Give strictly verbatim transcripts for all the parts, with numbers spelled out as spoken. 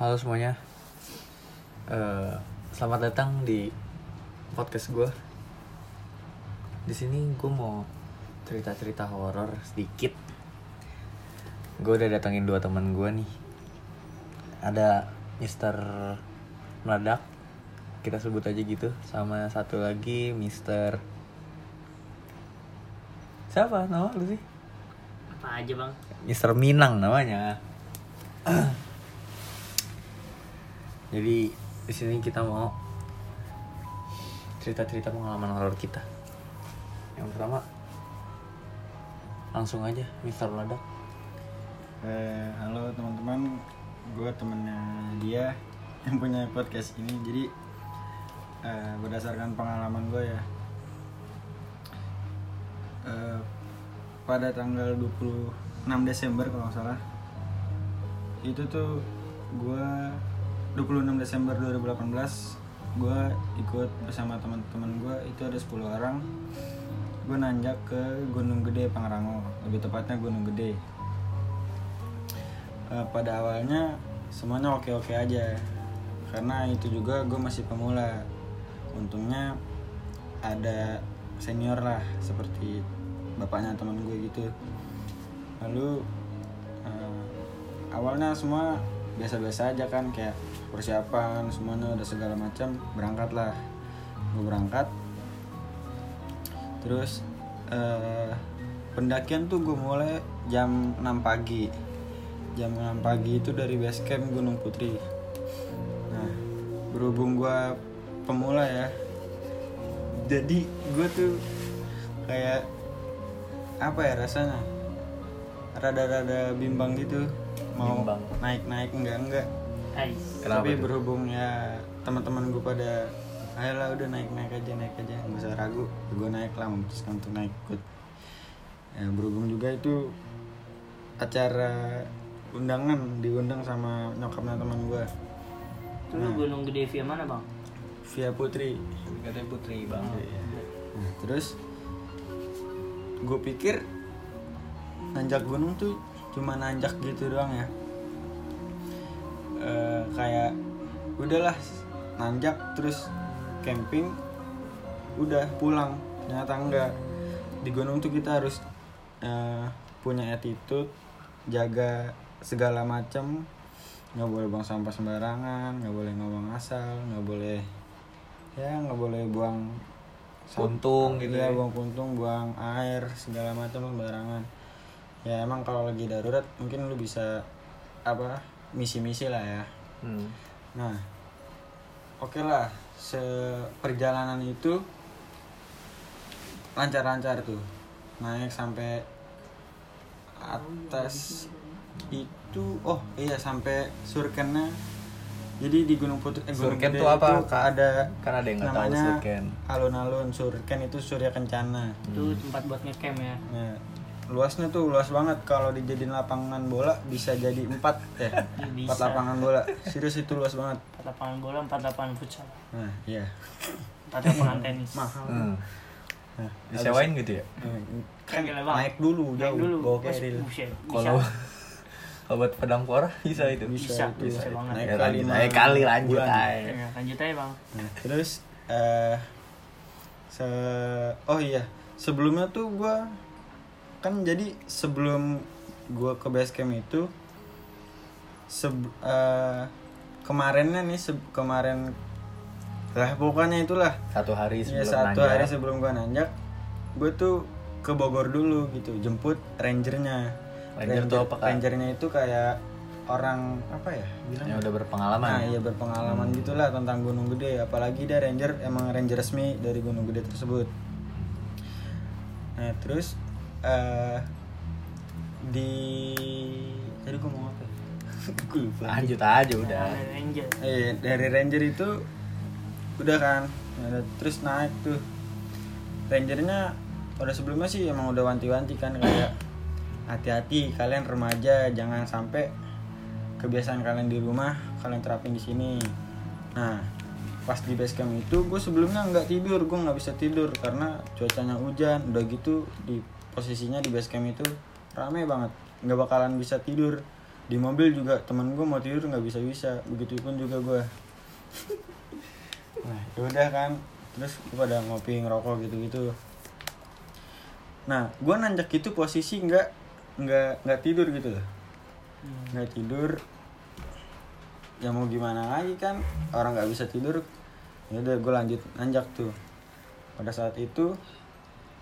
Halo semuanya, uh, selamat datang di podcast gue. Di sini gue mau cerita-cerita horor sedikit. Gue udah datangin dua teman gue nih. Ada mister Meladak, kita sebut aja gitu, sama satu lagi mister siapa nama lu sih? Apa aja bang? mister Minang namanya. Jadi di sini kita mau cerita-cerita pengalaman horor kita. Yang pertama, langsung aja mister Meladak. Eh, halo teman-teman, gue temennya dia yang punya podcast ini. Jadi eh, berdasarkan pengalaman gue ya, eh, pada tanggal dua puluh enam Desember kalau nggak salah, itu tuh gue dua puluh enam Desember dua ribu delapan belas gue ikut bersama teman-teman gue, itu ada sepuluh orang. Gue nanjak ke Gunung Gede Pangrango, lebih tepatnya Gunung Gede. E, pada awalnya semuanya oke-oke aja, karena itu juga gue masih pemula. Untungnya ada senior lah, seperti bapaknya teman gue gitu. Lalu e, awalnya semua biasa-biasa aja kan, kayak persiapan semuanya udah segala macam, berangkat lah. Gue berangkat. Terus eh, pendakian tuh gue mulai jam enam pagi. Jam enam pagi itu dari base camp Gunung Putri. Nah, berhubung gue pemula ya, jadi gue tuh kayak apa ya rasanya, rada-rada bimbang gitu. Mau bimbang. naik-naik enggak-enggak. Tapi itu? Berhubung ya teman-teman gue pada, ayolah udah naik-naik aja, naik aja, gak usah ragu. Gue naik lah, memutuskan untuk naik ikut. Ya, berhubung juga itu acara undangan, diundang sama nyokapnya teman gue. Itu nah, Gunung Gede via mana bang? Via Putri. Katanya Putri bang. Nah, terus gue pikir nanjak gunung tuh cuma nanjak gitu doang ya, e, kayak udahlah nanjak terus camping udah pulang. Ternyata enggak. Di gunung tuh kita harus e, punya attitude, jaga segala macam, nggak boleh buang sampah sembarangan, nggak boleh ngomong asal, nggak boleh ya nggak boleh buang puntung gitu ya, buang puntung, buang air segala macam sembarangan. Ya emang kalau lagi darurat mungkin lu bisa apa misi-misi lah ya. hmm. Nah oke lah, seperjalanan itu lancar-lancar tuh, naik sampai atas itu, oh iya sampai surkennya. Jadi di Gunung Putri eh, Gunung Surken Gede itu apa? Itu ada, kan ada yang nggak tahu surken. Alun-alun Surken itu Surya Kencana. hmm. Itu tempat buat ngecamp ya. Nah, luasnya tuh luas banget, kalau dijadiin lapangan bola bisa jadi empat ya, empat lapangan bola. Serius itu luas banget. Empat lapangan bola, empat lapangan futsal. Nah, iya. Empat lapangan tenis. Mahal. Hmm. Nah, disewain gitu ya? Kan naik dulu, naik jauh. Bawa keril. Kalau obat pedang pora bisa itu. Bisa, bisa, bisa, bisa banget. Naik kali, naik kali lanjut aja. Lanjut aja bang. Nah, terus, uh, se, oh iya, sebelumnya tuh gua kan, jadi sebelum gue ke base camp itu se uh, kemarinnya nih se- kemarin lah pokoknya itulah satu hari sebelum ya, satu nanjak. hari sebelum gue nanjak gue tuh ke Bogor dulu gitu, jemput rangernya. Ranger, Ranger tuh apa kan? Rangernya itu kayak orang apa ya bilang yang udah berpengalaman. Nah iya berpengalaman hmm. gitulah tentang Gunung Gede, apalagi dia ranger, emang ranger resmi dari Gunung Gede tersebut. Nah terus Uh, di tadi gue mau apa? Gue lupa. Lanjut aja udah. Nah, dari ranger. Iya eh, dari ranger itu udah kan. Nah, terus naik tuh. Rangernya udah sebelumnya sih emang udah wanti-wanti kan, kayak hati-hati kalian remaja, jangan sampai kebiasaan kalian di rumah kalian terapin di sini. Nah pas di base camp itu gue sebelumnya nggak tidur, gue nggak bisa tidur karena cuacanya hujan. Udah gitu di posisinya di base camp itu rame banget, nggak bakalan bisa tidur. Di mobil juga teman gue mau tidur nggak bisa-bisa, begitupun juga gue. Nah, udah kan, terus gue pada ngopi ngerokok gitu-gitu. Nah, gue nanjak gitu posisi nggak nggak nggak tidur gitu loh, nggak tidur. Ya mau gimana lagi kan, orang nggak bisa tidur. Ya udah gue lanjut nanjak tuh. Pada saat itu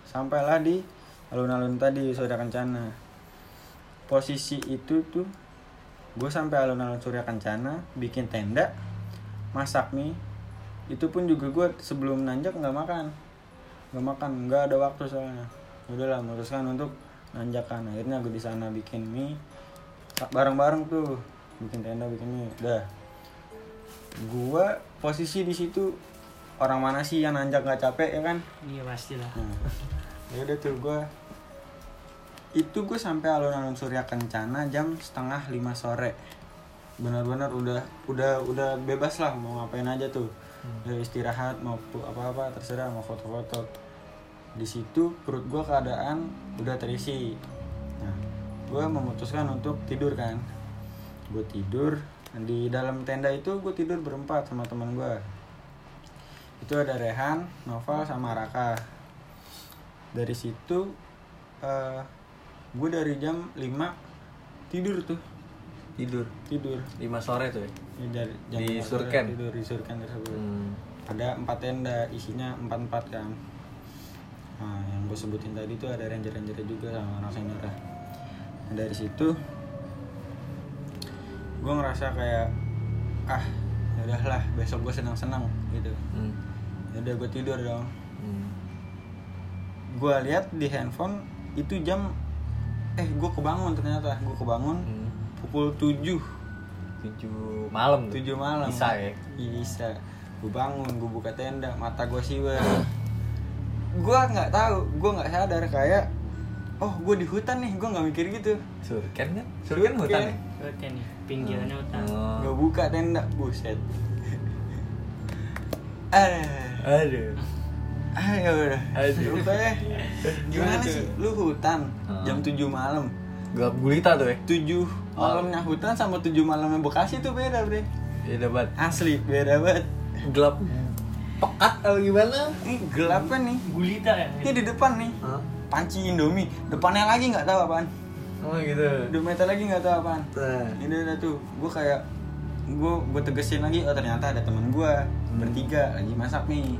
sampailah di alun-alun tadi Surya Kencana. Posisi itu tuh gue sampai alun-alun Surya Kencana, bikin tenda, masak mie. Itu pun juga gue sebelum nanjak nggak makan, nggak makan, nggak ada waktu soalnya. Udahlah memutuskan untuk nanjakan. Akhirnya gue di sana bikin mie bareng-bareng tuh, bikin tenda, bikin mie. Udah, gue posisi di situ orang mana sih yang nanjak nggak capek ya kan? Iya pastilah. Nah. Ya udah tuh gue, itu gue sampai alun-alun Surya Kencana jam setengah lima sore, benar-benar udah udah udah bebas lah mau ngapain aja tuh, dari istirahat mau apa-apa terserah, mau foto-foto. Di situ perut gue keadaan udah terisi. Nah, gue memutuskan untuk tidur kan, gue tidur di dalam tenda itu, gue tidur berempat sama teman gue. Itu ada Rehan, Noval sama Raka. Dari situ uh, gue dari jam lima tidur tuh. Tidur, tidur. lima sore tuh ya. Ya dari jam di Surken. Tidur di Surken tersebut. Hmm. Ada empat tenda, isinya empat-empat kan. Nah, yang gue sebutin tadi tuh ada ranger-ranger juga sama orang senior. Nah, dari situ gue ngerasa kayak ah, yaudahlah besok gue senang-senang gitu. Hmm. Ya udah gue tidur dong. Hmm. Gue lihat di handphone itu jam eh gue kebangun ternyata gue kebangun hmm. pukul tujuh tujuh malam tujuh malam bisa ya bisa. Gue bangun, gue buka tenda, mata gue siwer. Gue nggak tahu, gue nggak sadar kayak oh gue di hutan nih, gue nggak mikir gitu. Surken kan surken hutan ya, hutan ya pinggirannya hutan. Oh. Gue buka tenda, buset. aduh aduh Ah ya udah, rupanya gimana sih? Lu hutan jam tujuh malam, gelap gulita tuh ya? tujuh malamnya hutan sama tujuh malamnya Bekasi tuh beda bre. Beda banget. Asli beda banget. Gelap pekat atau gimana? Ini gelap kan nih? Gulita ya? Ini di depan nih, huh? Panci Indomie, depannya lagi nggak tahu apaan. Oh gitu. Depannya lagi nggak tahu apaan. Nah. Ini udah tuh, gue kayak gue gue tegesin lagi. Oh ternyata ada teman gue hmm. bertiga lagi masak nih.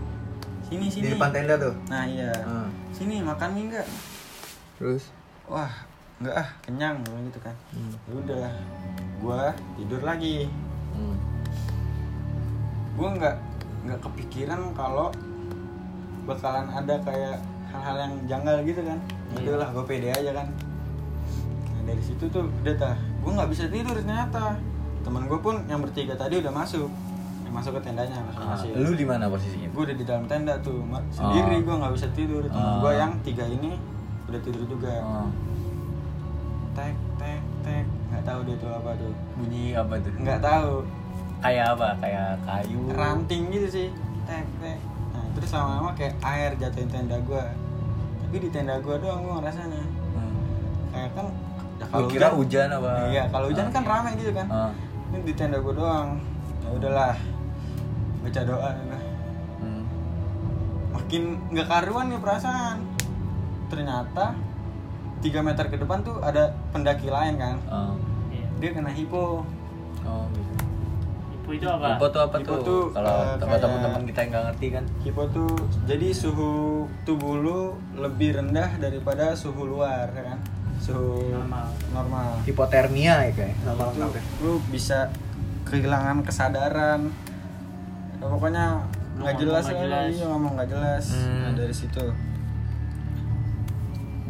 Sini sini. Di depan tenda tuh. Nah, iya. Hmm. Sini makan mie enggak? Terus, wah, enggak ah, kenyang gitu kan. Hmm. Ya udah. Gua tidur lagi. Hmm. Gua enggak enggak kepikiran kalau bakalan ada kayak hal-hal yang janggal gitu kan. Udahlah, gua pede aja kan. Nah, dari situ tuh udah tah. Gua enggak bisa tidur ternyata. Teman gua pun yang bertiga tadi udah masuk. Masuk ke tendanya masing-masing. Ah, lu di mana posisinya? Gue udah di dalam tenda tuh sendiri, oh. Gue nggak bisa tidur. Temen oh. gue yang tiga ini udah tidur juga. Oh. Tek tek tek, nggak tahu dia tuh apa tuh. Bunyi apa tuh? Nggak tahu. Kayak apa? Kayak kayu. Ranting gitu sih. Tek tek. Nah, terus lama-lama kayak air jatuhin tenda gue. Tapi di tenda gue doang gue ngerasanya. Hmm. Kayak kan ya kalau kira hujan, hujan apa? Iya, kalau hujan ah, kan iya. Ramai gitu kan. Ah. Ini di tenda gue doang. Ya udahlah. Baca doa nah. hmm. Makin gak karuan nih perasaan. Ternyata tiga meter ke depan tuh ada pendaki lain kan. Oh. Dia kena hipo. Oh, gitu. Hipo itu apa? Hipo tuh apa hipo tuh? tuh Kalau uh, teman-teman kita yang gak ngerti kan. Hipo tuh jadi suhu tubuh lu lebih rendah daripada suhu luar kan. Suhu normal, normal. Hipotermia ya kayak normal tuh, lu bisa kehilangan kesadaran. Nah, pokoknya nggak jelas lagi ya, ngomong nggak jelas. Hmm. Nah, dari situ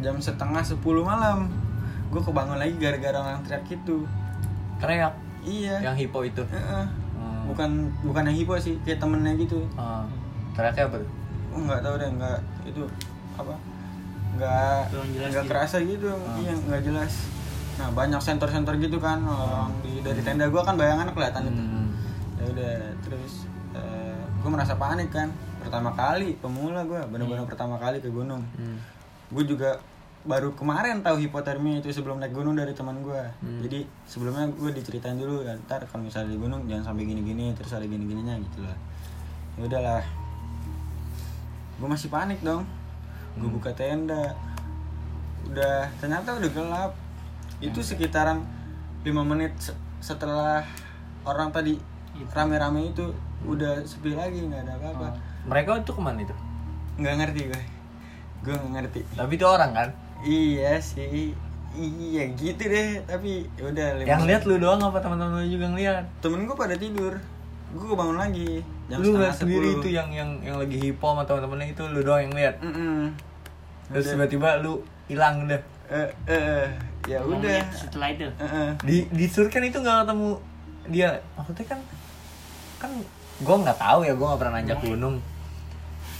jam setengah sepuluh malam gue kebangun lagi gara-gara orang teriak gitu. Teriak? Iya. Yang hipo itu? E-e. Hmm. Bukan bukan yang hipo sih, kayak temennya gitu. Hmm. Teriaknya apa? Oh, nggak tahu deh, nggak itu apa? Nggak nggak kerasa gitu, hmm. Iya nggak jelas. Nah banyak senter-senter gitu kan, orang hmm. di dari tenda gue kan bayangannya kelihatan hmm. itu. Ya udah terus. Gue merasa panik kan, pertama kali pemula gue, bener-bener hmm. pertama kali ke gunung. hmm. Gue juga baru kemarin tahu hipotermia itu sebelum naik gunung dari teman gue. Hmm. Jadi sebelumnya gue diceritain dulu, ya, ntar kalau misalnya di gunung jangan sampai gini-gini, terus ada gini-gininya gitu lah. Ya udahlah, gue masih panik dong. Hmm. Gue buka tenda, udah ternyata udah gelap. Itu sekitaran lima menit setelah orang tadi rame-rame itu udah sepi lagi, nggak ada apa-apa. Oh. Mereka itu kemana itu? Nggak ngerti gue. Gue nggak ngerti. Tapi itu orang kan? Iya sih. Iya gitu deh. Tapi udah. Yang lihat lu doang apa teman-teman lu juga ngeliat? Temen gue pada tidur. Gue bangun lagi. Jam lu nggak sendiri itu yang yang yang lagi hipo sama teman-temannya itu lu doang yang lihat. Mm-mm. Terus udah. Tiba-tiba lu hilang udah. Eh eh ya udah. Lihat setelah itu. Uh-uh. Di di surkan itu nggak ketemu dia. Maksudnya kan kan gue nggak tahu ya, gue nggak pernah nanjak gunung.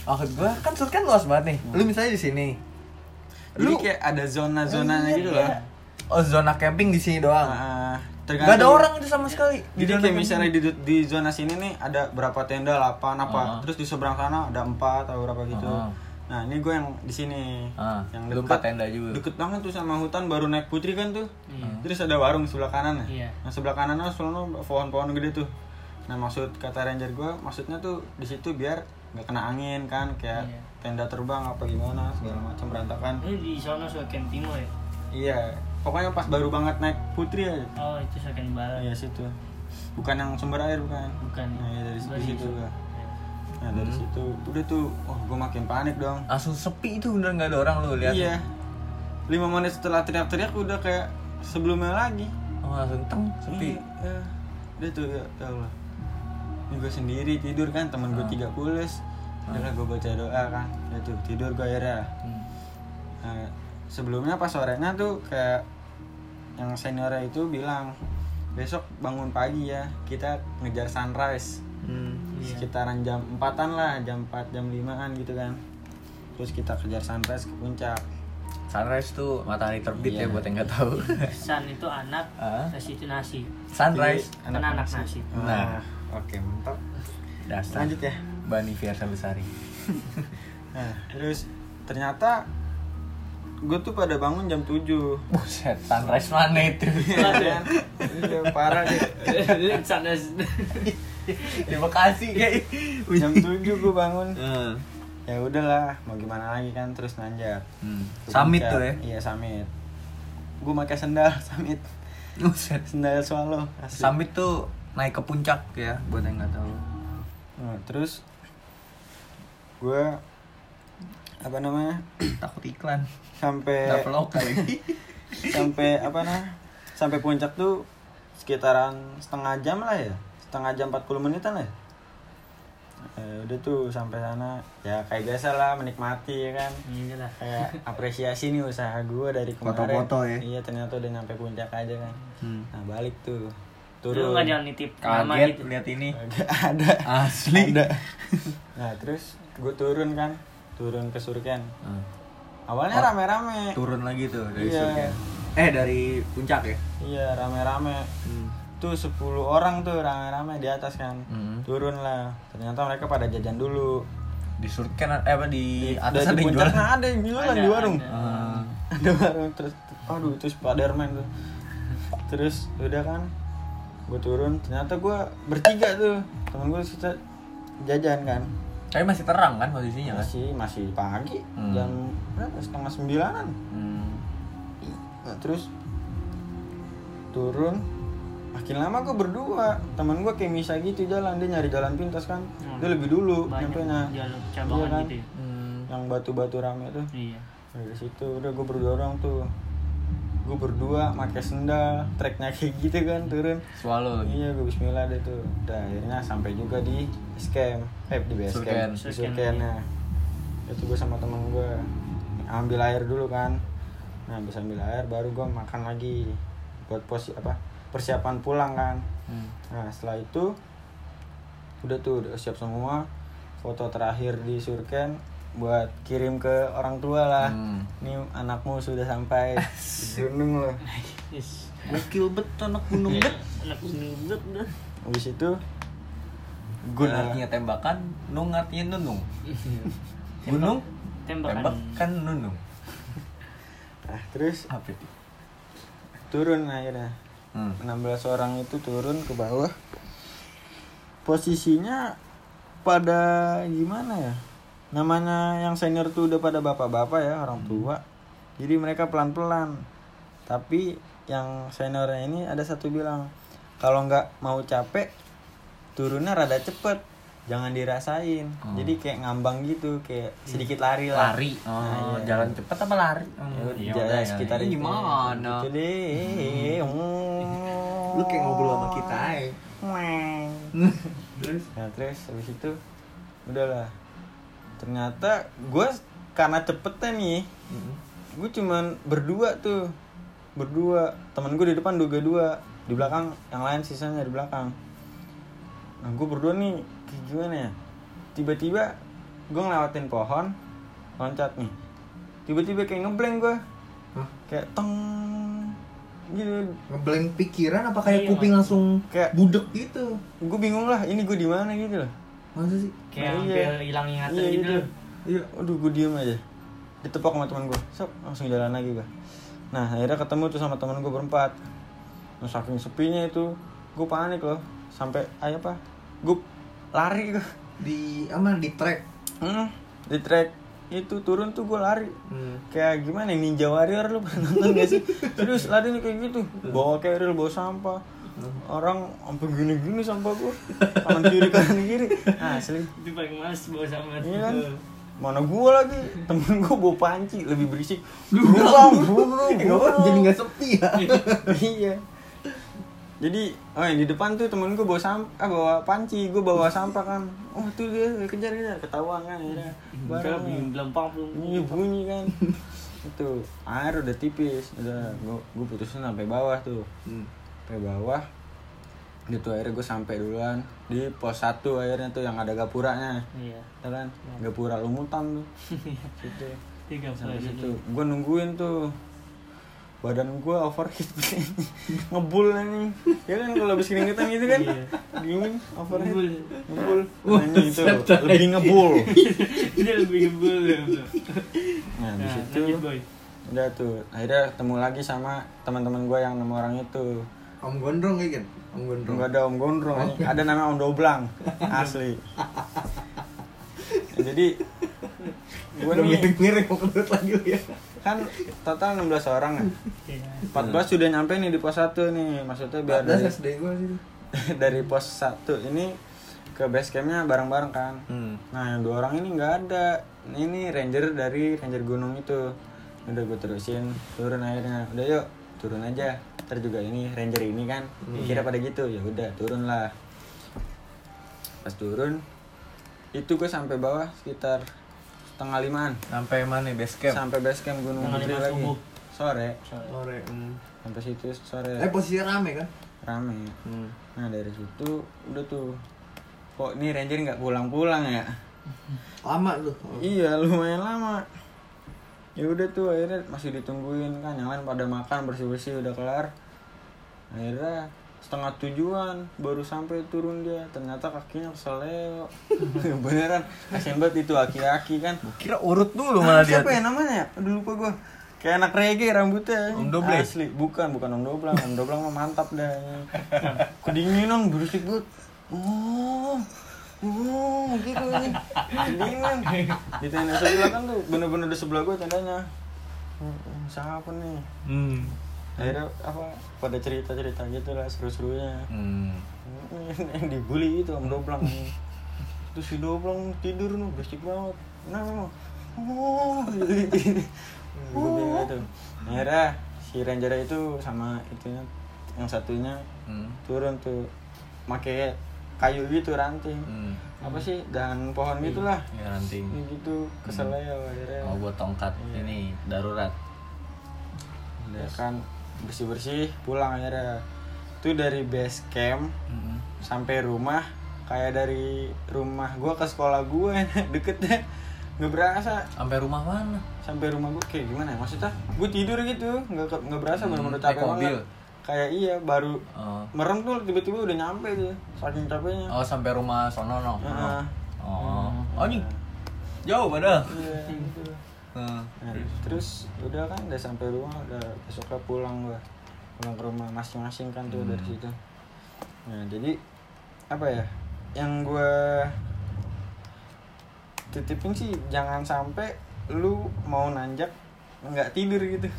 Maksud gue kan surkan luas banget nih. Lu misalnya di sini, lu jadi kayak ada zona-zonanya gitu loh. Oh, zona camping di sini doang. Uh, gak ada orang itu sama sekali. Jadi kayak misalnya di, di zona sini nih ada berapa tenda, delapan apa. Uh. Terus di seberang sana ada empat atau berapa gitu. Uh. Nah ini gue yang di sini, ah, yang dekat tenda juga, deket banget tuh sama hutan, baru naik Putri kan tuh, hmm. terus ada warung sebelah kanan, ya, yeah. Nah sebelah kanannya selalu pohon-pohon gede tuh, nah maksud kata ranger gue, maksudnya tuh di situ biar nggak kena angin kan, kayak yeah. tenda terbang apa gimana segala macam berantakan. Ini di sana suka camping lo ya? Iya, pokoknya pas baru banget naik Putri aja. Oh itu suka barat. Iya situ, bukan yang sumber air bukan? Bukan. Nah ya, dari Bari situ itu. Gue. Nah dari hmm. situ udah tuh, oh gue makin panik dong. Langsung sepi itu, bener nggak ada orang lo lihat? Iya. lima menit setelah teriak-teriak udah kayak sebelumnya lagi. Oh langsung teng sepi. Iya. Udah tuh ya, ya Allah. Ini gue sendiri tidur kan, temen gue tiga pulis. Udah gue baca doa kan. Udah tuh tidur gue akhirnya. Hmm. Nah, sebelumnya pas sorenya tuh kayak yang seniornya itu bilang besok bangun pagi ya, kita ngejar sunrise. Hmm. Sekitaran jam empatan lah, jam empat, jam limaan gitu kan. Terus kita kejar sunrise ke puncak. Sunrise tuh matahari terbit, iya. Ya buat yang gak tahu. Sun itu anak, nasi itu nasi. Sunrise jadi, anak, anak nasi, nasi. Nah, nah. Oke mantap. Dasar. Lanjut ya Bani Fiersa Besari. Nah, terus ternyata gue tuh pada bangun jam tujuh. Buset, sunrise mana itu? Iya, parah deh. Sunrise di Bekasi kayak jam tujuh gue bangun. Hmm. Ya udahlah, mau gimana lagi kan, terus nanjak. Hmm. Summit tuh ya? Iya, summit. Gue pakai sendal summit. Buset, sendal swallow. Asli. Summit tuh naik ke puncak ya, buat yang enggak tahu. Nah, terus gue apa namanya? Takut iklan. Sampai vlog kali. Sampai apa nah? Sampai puncak tuh sekitaran setengah jam lah ya. Setengah jam empat puluh menitan lah. Eh, udah tuh sampai sana. Ya kayak biasa lah, menikmati ya kan. Iya lah. Kayak apresiasi nih usaha gue dari kemarin. Foto-foto ya. Iya, ternyata udah nyampe puncak aja kan. Hmm. Nah, balik tuh. Turun. Lu enggak jangan nitip nama gitu. Lihat ini. Ada. Asli. Ada. Nah, terus gue turun kan. Turun ke Surken. Hmm. Awalnya oh, rame-rame. Turun lagi tuh dari iya. Surken. Eh, dari puncak ya? Iya, rame-rame. Hmm. Tuh sepuluh orang tuh rame-rame di atas kan. Mm-hmm. Turun lah. Ternyata mereka pada jajan dulu. Di surken eh apa di, di atas ada jualan. Ada yang jualan di warung. Ada. Ada warung terus aduh itu Spiderman tuh. Terus udah kan gue turun, ternyata gue bertiga tuh. Temen gue kita jajan kan. Tapi masih terang kan posisinya kan? Masih masih pagi. Mm. Jam berapa? Setengah sembilanan. Mm. Nah, terus turun makin lama gue berdua, teman gue kayak misah gitu jalan, dia nyari jalan pintas kan, hmm. dia lebih dulu nyampenya, jalan kan, gitu ya? Hmm. Yang batu-batu rame tuh, iya. Dari situ udah gue berdua orang tuh, gue berdua pakai sendal, treknya kayak gitu kan turun, swallow, iya gue Bismillah deh tuh, udah akhirnya sampai juga di scam, eh di base camp, di surkennya, itu gue sama teman gue ambil air dulu kan, nah habis ambil air baru gue makan lagi buat pos apa? Persiapan pulang kan. Hmm. Nah setelah itu udah tuh udah siap semua, foto terakhir di surken buat kirim ke orang tua lah. Hmm. Ini anakmu sudah sampai gunung loh. Gokil bet anak gunung bet. Anak gunung bet dah. Habis itu gun artinya tembakan, nung artinya nunung. Gunung tembakan, tembakan nunung. Nah, terus apa itu? Turun akhirnya. Hmm. enam belas orang itu turun ke bawah. Posisinya pada gimana ya? Namanya yang senior tuh udah pada bapak-bapak ya, orang tua. Hmm. Jadi mereka pelan-pelan. Tapi yang seniornya ini ada satu bilang, kalau nggak mau capek, turunnya rada cepet. Jangan dirasain. Hmm. Jadi kayak ngambang gitu, kayak sedikit lari lah. Lari? Oh, nah, ya. Jalan cepet apa lari? Oh, ya, jalan sekitar itu. Gimana? Gitu deh. Hmm. Lu kayak ngobrol sama kita ya. Terus? Nah, terus habis itu, udahlah. Ternyata gue karena cepetnya nih, mm-hmm. gue cuman berdua tuh, berdua temen gue di depan juga dua, di belakang yang lain sisanya di belakang. Nah gue berdua nih kayak gimana ya? Tiba-tiba gue ngelewatin pohon, loncat nih. Tiba-tiba kayak ngeblank gue, huh? Kayak tong gitu. Ngeblank pikiran apa kayak iya, kuping langsung kayak budek gitu? Gue bingung lah, ini gue di mana gitu loh. Masa sih? Kayak nah, hampir hilang iya. ingatan iya, gitu loh. Iya, aduh gue diem aja. Ditepok sama teman gue, sop, langsung jalan lagi gue. Nah akhirnya ketemu tuh sama teman gue berempat. Nah saking sepinya itu, gue panik loh. Sampai, ayo apa? Gue lari gue. Di, apa? Di trek? Hmm, di trek itu turun tuh gue lari. Hmm. Kayak gimana, Ninja Warrior lu pernah nonton gak sih? Terus lari nih kayak gitu, bawa keril, bawa sampah. Orang sampai gini-gini sampah gue, kanan kiri kanan kiri, asli. Itu paling males bawa sampah. Iya kan? Mana gue lagi, temen gue bawa panci lebih berisik. Burung, burung, burung. Jadi nggak sepi ya? Iya. Jadi, oh yang di depan tuh temen gue bawa sampah, ah, bawa panci, gue bawa sampah kan. Oh tuh dia kejar kejar, ketawa kan ya. Barang belempang belum bunyi kan. Itu air udah tipis, udah gue gue putusin sampai bawah tuh. Ke bawah gitu akhirnya gue sampai duluan di pos satu akhirnya tuh yang ada gapuranya, iya kan, gapura lumutan tuh. Gitu sampai situ gue nungguin tuh badan gue overheat ngebul nih ya kan, kalau habis keringetan gitu kan dingin overheat ngebul nanya itu lebih ngebul ini lebih ngebul nah di situ udah tuh akhirnya ketemu lagi sama teman-teman gue yang enam orang itu. Om Gondrong ya kan? Om Gondrong. Enggak ada Om Gondrong, oh. Ada nama Om Doblang. Asli. Ya, jadi gue mirip-mirip menurut lagi ya. Kan total enam belas orang kan. empat belas sudah nyampe nih di pos satu nih. Maksudnya biar dari S D gua sih. Dari pos satu ini ke base campnya bareng-bareng kan. Hmm. Nah, yang dua orang ini enggak ada. Ini ranger dari ranger gunung itu. Udah gue terusin turun akhirnya. Udah yuk, turun aja. Ntar juga ini ranger ini kan hmm. kira pada gitu, ya udah turun lah. Pas turun itu gue sampai bawah sekitar setengah limaan. Sampai mana base camp? Sampai base camp Gunung Gede lagi. Subuh. Sore. Sore. Hmm. Sampai situ sore. Eh posisinya rame kan? Rame. Hmm. Nah dari situ udah tuh. Kok ini ranger nggak pulang-pulang ya? Lama tuh. Oh. Iya lumayan lama. Ya udah tuh akhirnya masih ditungguin kan, yang lain pada makan bersih-bersih udah kelar. Akhirnya setengah tujuan baru sampai turun dia, ternyata kakinya keseleo. Beneran kasian banget itu aki-aki kan. Kira urut dulu malah dia. Siapa ya namanya? Aduh lupa gue. Kayak anak reggae rambutnya. Om Doblang. Asli, bukan bukan Om Doblang. Om Doblang mah mantap dah. Kedinginan berisik banget. Oh. Oh, gitu ini. Dingin. Di tenda sebelah kan tuh, bener-bener di sebelah gue tendanya. Hmm, siapa nih? Hmm. Akhirnya apa? Pada cerita-cerita gitu lah, seru-serunya. Hmm. Yang dibully itu Om Doblang. Terus si Doblang tidur nih, berisik banget. Nah, memang. Oh, gitu. Oh. Akhirnya si ranger itu sama itunya yang satunya hmm. turun tuh pakai kayu gitu ranting, hmm. apa sih dan pohon gitulah, ya, ranting gitu keselnya hmm. akhirnya. Oh buat tongkat iya. Ini darurat. Ya kan bersih bersih pulang akhirnya. Itu dari base camp hmm. sampai rumah kayak dari rumah gue ke sekolah gue deket deh, nggak berasa. Sampai rumah mana? Sampai rumah gue kayak gimana? Maksudnya gue tidur gitu, nggak nggak berasa hmm. benar-benar capek banget. Kayak iya baru uh. merem tuh tiba-tiba udah nyampe tuh saking capeknya. Oh sampai rumah sono no. Uh-huh. Oh. Oh ini jauh padahal. Iya, gitu. Nah, terus udah kan udah sampai rumah, udah besoknya pulang gua, pulang ke rumah masing-masing kan tuh hmm. dari situ. Nah jadi apa ya yang gua titipin sih, jangan sampai lu mau nanjak nggak tidur gitu.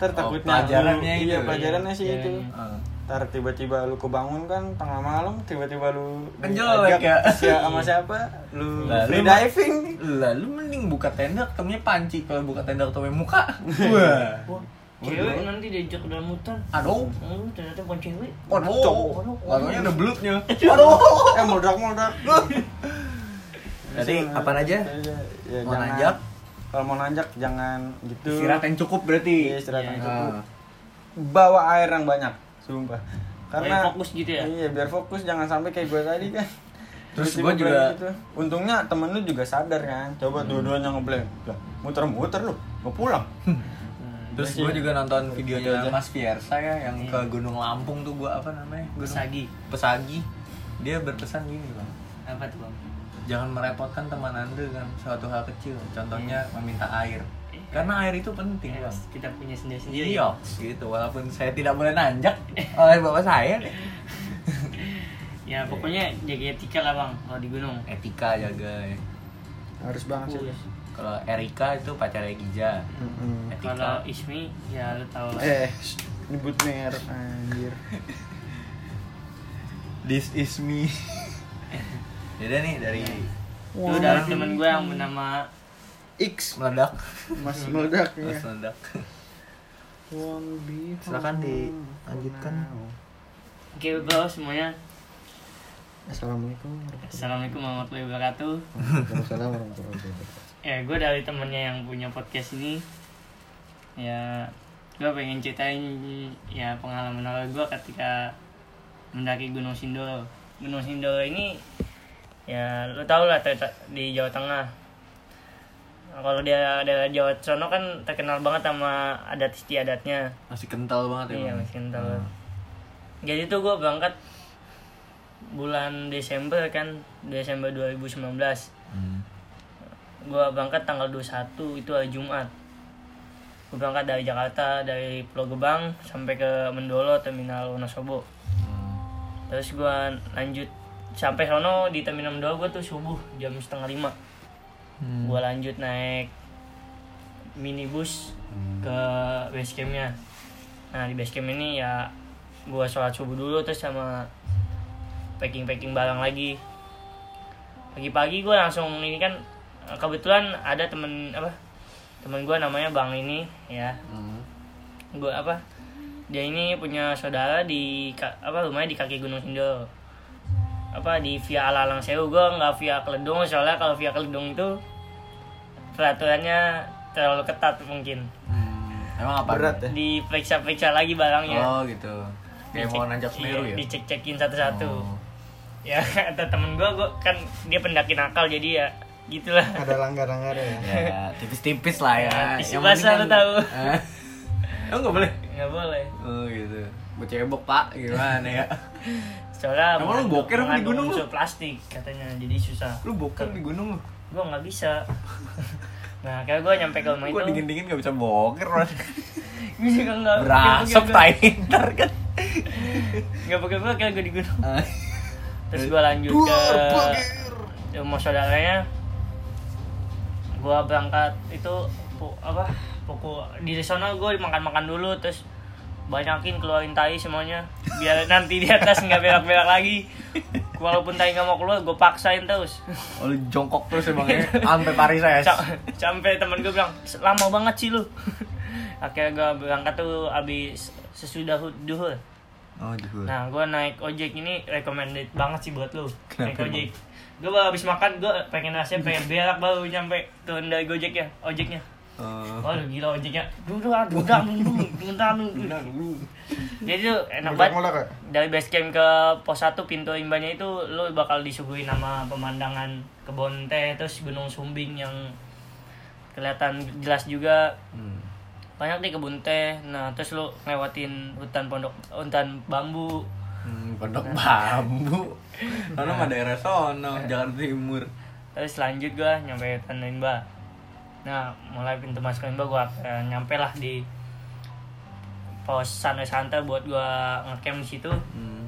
Ntar takutnya oh, pelajarannya lu, iya pelajarannya ya, sih ya, itu uh. Ntar tiba-tiba lu kebangun kan tengah malam, tiba-tiba lu ngajak ya. siapa sama siapa lu free diving, lalu mending buka tenda ketemunya panci. Kalau buka tenda ketemunya muka wah, wah. Cewek nanti diajak ke dalam hutan, aduh hmm, ternyata bukan cewek, aduh warnanya ada belutnya, aduh eh meledak-meledak. Jadi apa aja ya, mau nanjak, kalau mau nanjak jangan gitu. Istirahat yang cukup berarti. Iya, istirahat yeah. yang cukup. Bawa air yang banyak, sumpah. Karena biar fokus gitu ya. Iya, biar fokus, jangan sampai kayak gue tadi kan. Terus gue juga gitu. Untungnya temen lu juga sadar kan. Coba hmm. dua-duanya ngeblank. Lah, muter-muter lu, enggak pulang. Terus gue juga nonton videonya Mas Fiersa ya yang hmm. ke Gunung Lampung tuh, gue apa namanya? Pesagi. Pesagi. Dia berpesan gini, Bang. Apa tuh, Bang? Jangan merepotkan teman Anda dengan suatu hal kecil, contohnya yes. meminta air. Eh, karena air itu penting, yes. Bang. Kita punya sendiri-sendiri. Iya, gitu. Walaupun saya tidak boleh nanjak oleh bapak saya. Ya, pokoknya jaga etika lah, Bang, kalau di gunung. Etika jaga. Ya. Harus banget sih. Kalau Erika itu pacarnya Gija. Mm-hmm. Kalau Ismi ya lu tahu. Eh, nyebut merek anjir. This is me. Yaudah nih dari wow. Itu dari temen gue yang bernama X Meladak, Mas Meladak ya. Mas Meladak. Silakan dilanjutkan. Oke, bro semuanya. Assalamualaikum. Assalamualaikum warahmatullahi wabarakatuh. Waalaikumsalam warahmatullahi wabarakatuh. Ya, gue dari temennya yang punya podcast ini. Ya, gue pengen ceritain ya pengalaman awal gue ketika mendaki Gunung Sindoro. Gunung Sindoro ini ya lu tau lah di Jawa Tengah. Nah, kalau di daerah Jawa sono kan terkenal banget sama adat istiadatnya, masih kental banget ya. Iya bang? Masih kental. Hmm. Jadi tuh gue berangkat bulan Desember kan, Desember dua ribu sembilan belas. Hmm. Gue berangkat tanggal dua puluh satu, itu hari Jumat. Gue berangkat dari Jakarta, dari Pulau Gebang sampai ke Mendolo terminal Wonosobo. Hmm. Terus gue lanjut sampai sono di terminal Mendolo gue tuh subuh jam setengah lima. hmm. Gue lanjut naik minibus hmm. ke base campnya. Nah di base camp ini ya gue sholat subuh dulu terus sama packing-packing barang lagi. Pagi-pagi gue langsung ini kan, kebetulan ada temen apa temen gue namanya Bang ini ya. hmm. Gue apa dia ini punya saudara di apa rumahnya di kaki Gunung Sindoro, apa di via Alang-Alang Sewu. Gue nggak via Kledung soalnya kalau via Kledung itu peraturannya terlalu ketat mungkin. hmm, emang apa berat ya? Diperiksa-periksa lagi barangnya. Oh gitu, kayak mau nanjak Semeru ya, dicek-cekin satu-satu. Oh. Ya kata temen gue, gue kan dia pendaki nakal jadi ya gitulah, ada langgar-langgar ya. Ya tipis-tipis lah ya, tisu basah lo tahu. Oh nggak boleh, nggak boleh. Oh gitu, bocebok pak gimana ya. Soalnya emang lu boker di gunung lu? Plastik katanya, jadi susah. Lu boker di gunung lu? Gua gak bisa. Nah akhirnya gua nyampe ke rumah itu, gua dingin-dingin gak bisa boker. Gua juga gak berasap tiny ntar kan. Gak boker-boker gua di gunung. Terus gua lanjut ke rumah saudaranya. Gua berangkat itu apa pokok di sana, gua makan-makan dulu terus banyakin keluarin tai semuanya biar nanti di atas nggak belak-belak lagi. Walaupun tai nggak mau keluar gue paksain terus. Oh, jongkok terus emangnya sampai Paris ya. Sampai temen gue bilang lama banget sih lu. Akhirnya gue berangkat tuh abis sesudah duhur. Oh duhur. Nah gue naik ojek ini recommended banget sih buat lu. Naik ojek. Gue abis makan gue pengen rasanya pengen belak baru nyampe turun dari ojek ya ojeknya. Uh. Oh gila ojeknya, dudang dudang dudang dudang. Jadi tuh enak banget. Dari base camp ke pos satu pintu imbanya itu lo bakal disuguhin sama pemandangan kebon teh terus Gunung Sumbing yang kelihatan jelas juga. Hmm. Banyak nih kebun teh. Nah terus lo ngelewatin hutan pondok, hutan bambu. Hmm, pondok nah. bambu. Sono mah daerah sono, Jakarta Timur. Terus lanjut gua nyampe hutan limba. Nah, mulai pintu masuk limbah gue eh, nyampe lah di pos santai-santai buat gue ngecamp di situ. Hmm.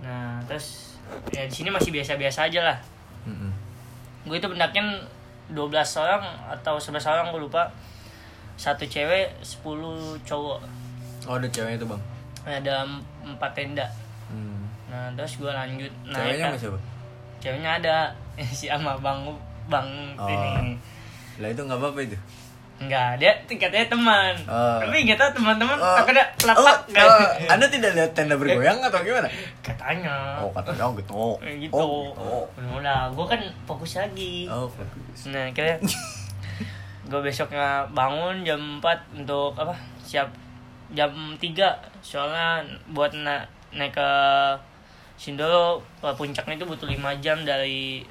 Nah, terus ya di sini masih biasa-biasa aja lah. Hmm. Gue itu pendakian dua belas orang atau sebelas orang, gue lupa. Satu cewek, sepuluh cowok. Oh, ada ceweknya tuh, Bang? Ada empat tenda. Hmm. Nah, terus gue lanjut naik. Ceweknya siapa? Ceweknya ada si ama Bang Bang oh. ini. Lah itu enggak apa-apa itu. Enggak, dia tingkatnya teman. Oh. Tapi enggak tahu teman-teman oh. takutnya letak kan. Oh. Anda tidak lihat tenda bergoyang atau gimana? Katanya. Oh, katanya gitu. Gitu. Oh. Nah, gue kan fokus lagi. Oh, fokus. Nah, kira gue besoknya bangun jam empat untuk apa? Siap jam tiga soalnya buat na- naik ke Sindoro puncaknya itu butuh lima jam dari.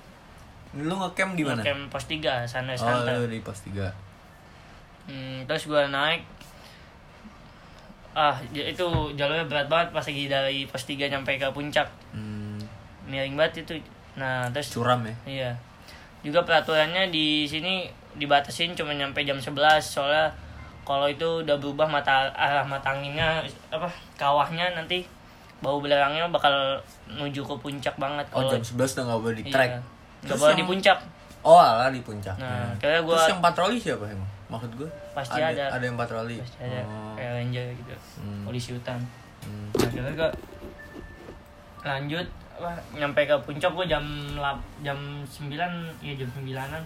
Lu ngecamp di mana? Ngecamp pos tiga sana santai. Oh, lu di pos tiga. Hmm, terus gue naik. Ah, itu jalurnya berat banget pas lagi dari pos tiga sampai ke puncak. Hmm. Miring banget itu. Nah, terus curam ya? Iya. Juga peraturannya di sini dibatasin cuma nyampe jam sebelas soalnya kalau itu udah berubah mata arah mata anginnya apa kawahnya nanti bau belerangnya bakal nuju ke puncak banget. Oh, jam sebelas udah nggak boleh di trek. Nggak boleh di puncak. Oh, lah di puncak. Nah, kayak gua terus yang patroli siapa emang? Maksud gua pasti ada ada, ada yang patroli. Pasti ada. Oh. Kayak ranger gitu. Hmm. Polisi hutan. Hmm. Nah, kayak gua lanjut apa nyampe ke puncak gua jam sembilan ya jam sembilanan.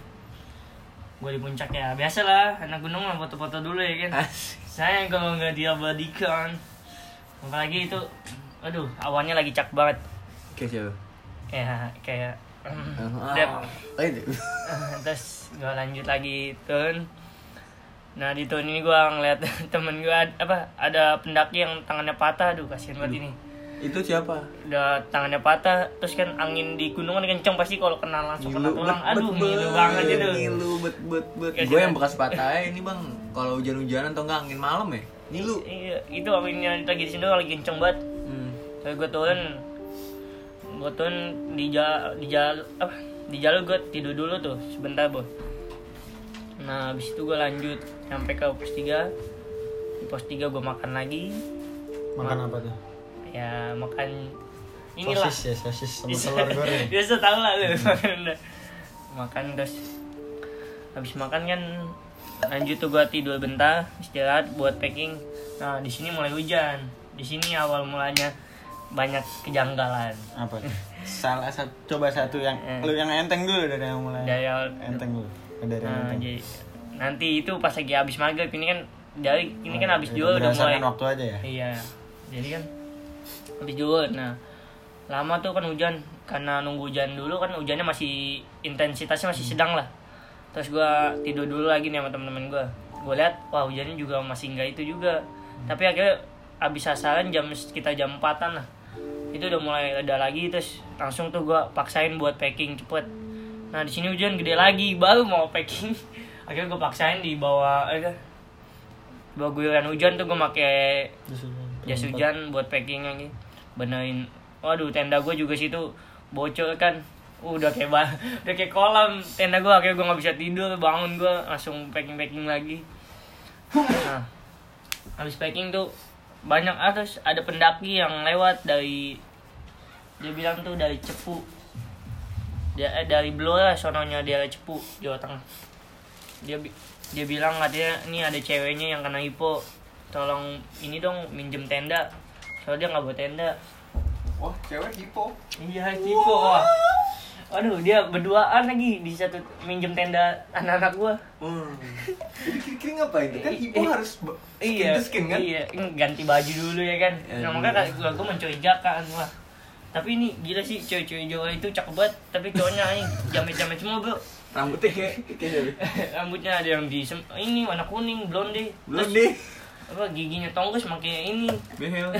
Gue di puncak ya, biasalah anak gunung mah foto-foto dulu ya kan. Sayang kalau nggak diabadikan. Apalagi itu, aduh awannya lagi cak banget. Kayak siapa? Kayak kayak. Terus gue lanjut lagi turun. Nah di turun ini gue ngeliat temen gue apa ada pendaki yang tangannya patah, aduh kasihan banget ini. Itu siapa? Udah tangannya patah, terus kan angin di gunung kan kenceng pasti kalau kena langsung kena tulang. Aduh, ngilu banget itu. Ngilu bet bet bet. Gue yang bekas patah ini, Bang. Kalau hujan-hujanan atau enggak angin malam ya? Ngilu. Iya, itu anginnya lagi di sini lagi kenceng banget. Hmm. Kayak gue turun. Gue turun di jal di jal apa? Di jalur gue tidur dulu tuh sebentar, Bos. Nah, habis itu gue lanjut sampai ke pos tiga. Di pos tiga gue makan lagi. Makan apa tuh? Ya makan inilah sosis ya sosis sama telur goreng biasa tahu lah lu makan makan terus habis makan kan lanjut tuh gua tidur bentar istirahat buat packing. Nah di sini mulai hujan, di sini awal mulanya banyak kejanggalan apa salah satu coba satu yang lu yang enteng dulu dari yang mulai dari awal enteng dulu dari nah, enteng jadi, nanti itu pas lagi habis maghrib ini kan dari ini kan habis jual udah mulai waktu aja ya iya jadi kan habis juga, nah lama tuh kan hujan karena nunggu hujan dulu kan hujannya masih intensitasnya masih sedang lah. Terus gue tidur dulu lagi nih sama temen-temen gue. Gue lihat wah hujannya juga masih nggak itu juga. Tapi akhirnya abis sasaran jam sekitar jam empatan lah. Itu udah mulai ada lagi terus langsung tuh gue paksain buat packing cepet. Nah di sini hujan gede lagi baru mau packing. Akhirnya gue paksain di bawah, eh, bawah guyuran hujan tuh gue pakai jas hujan buat packing lagi. Benerin, waduh tenda gue juga situ bocor kan, uh, udah kayak bah, udah kayak kolam tenda gue. Akhirnya gue nggak bisa tidur, bangun gue langsung packing packing lagi. Nah, habis packing tuh banyak ah, terus ada pendaki yang lewat dari dia bilang tuh dari Cepu, dia eh, dari Blora sononya dia Cepu Jawa Tengah. Dia dia bilang katanya ini ada ceweknya yang kena hipo, tolong ini dong minjem tenda. Soalnya dia nggak buat tenda. Wah, oh, cewek hipo. Iya, hipo. Wah. Aduh, dia berduaan lagi di satu minjem tenda anak-anak gua. Hmm. Kira-kira ngapain itu? Kan hipo eh, harus iya, skin kan? Iya, ganti baju dulu ya kan. Nah, makanya gua gua mencurigakan wah. Tapi ini gila sih cewek-cewek Jawa itu cakep banget, tapi cowoknya anjing, jamet-jamet semua, Bro. Rambutnya kayak kayak rambutnya ada yang di ini warna kuning, blonde. Blonde. Apa giginya tonggus makanya ini. Behel.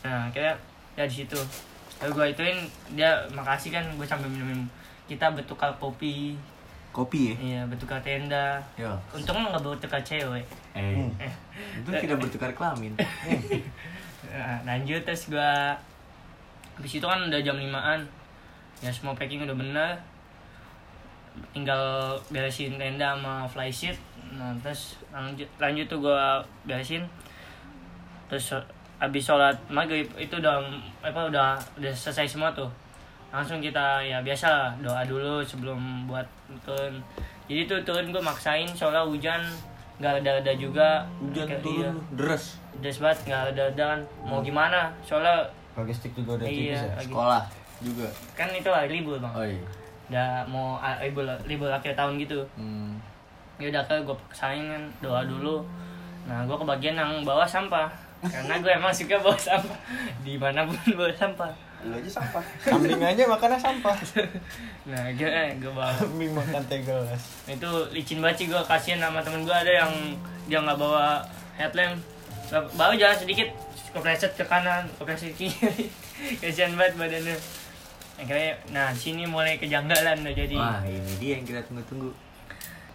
Nah akhirnya ya di situ lalu gue ituin dia makasih kan gue sambil minum-minum kita bertukar kopi kopi ya iya bertukar tenda ya. Untungnya nggak bertukar cewek eh itu tidak bertukar kelamin. Nah, lanjut terus gue habis itu kan udah jam limaan ya semua packing udah benar tinggal beresin tenda sama flysheet. Nah terus lanjut, lanjut tuh gue beresin. Terus abis sholat maghrib itu udah apa udah udah selesai semua tuh. Langsung kita ya biasa doa dulu sebelum buat turun. Jadi tuh turun gue maksain soalnya hujan nggak ada-ada juga. Hujan kayak turun iya. Deres. Deres banget nggak ada-ada kan. Mau gimana soalnya. Logistik juga udah tipis iya, ya. Sekolah juga. Kan itu hari libur bang. Oh iya. Udah mau libur libur akhir tahun gitu. Hmm. Ya udah kayak gue paksain kan doa dulu. Nah gue kebagian yang bawa sampah. Karena gue emang suka bawa sampah. Dimanapun bawa sampah. Lu aja sampah. Kambing aja makannya sampah. Nah, gue gue bawa kambing makan tegelas. Itu licin banget gue, kasihan sama temen gue ada yang dia enggak bawa headlamp. Bawa jalan sedikit, kepleset ke kanan, kepleset ke kiri. Kasihan banget badannya. Akhirnya, nah sini mulai kejanggalan udah jadi. Wah, ini dia yang kita tunggu-tunggu.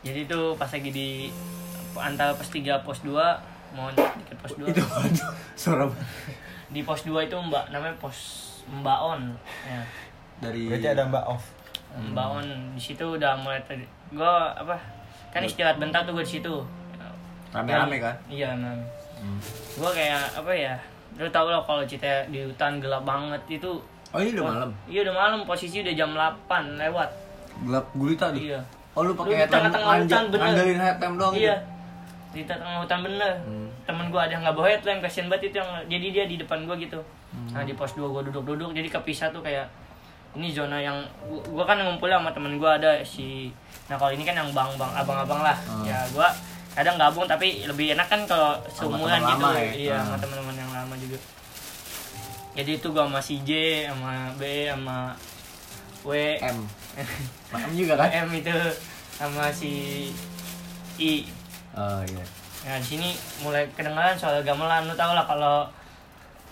Jadi tuh pas lagi di antara pos tiga pos dua, mau deket pos dua. Itu aduh, suara. Di pos dua itu Mbak, namanya pos Mbak On, ya. Dari. Berarti ada Mbak Off. Mbak On di situ udah mulai tadi. Gue apa? Kan istirahat bentar tuh gue di situ. Rame-rame kan? Iya, nah. Hmm. Gue kayak apa ya? Lu tau lah kalau cerita di hutan gelap banget itu. Oh iya udah malam. Iya udah malam, posisi udah jam delapan lewat. Gelap gulita tuh. Iya. Oh lu pakai headlamp ngandalin headlamp doang. Iya. Di tengah hutan bener. Hmm. Temen gue ada yang nggak bawa headlamp, kasian banget itu yang jadi dia di depan gue gitu. Nah di pos dua gue duduk-duduk, jadi kepisah tuh kayak ini zona yang gue kan ngumpul sama temen gue ada si, nah kalau ini kan yang bang-bang abang-abang lah, hmm. ya gue kadang gabung tapi lebih enak kan kalau seumuran gitu, ya. Iya hmm. sama teman-teman yang lama juga. Jadi itu gue sama si J, sama B, sama W, M, sama M juga kan? M itu sama si I. Oh iya. Nah di sini mulai kedengaran soal gamelan, lu tau lah kalau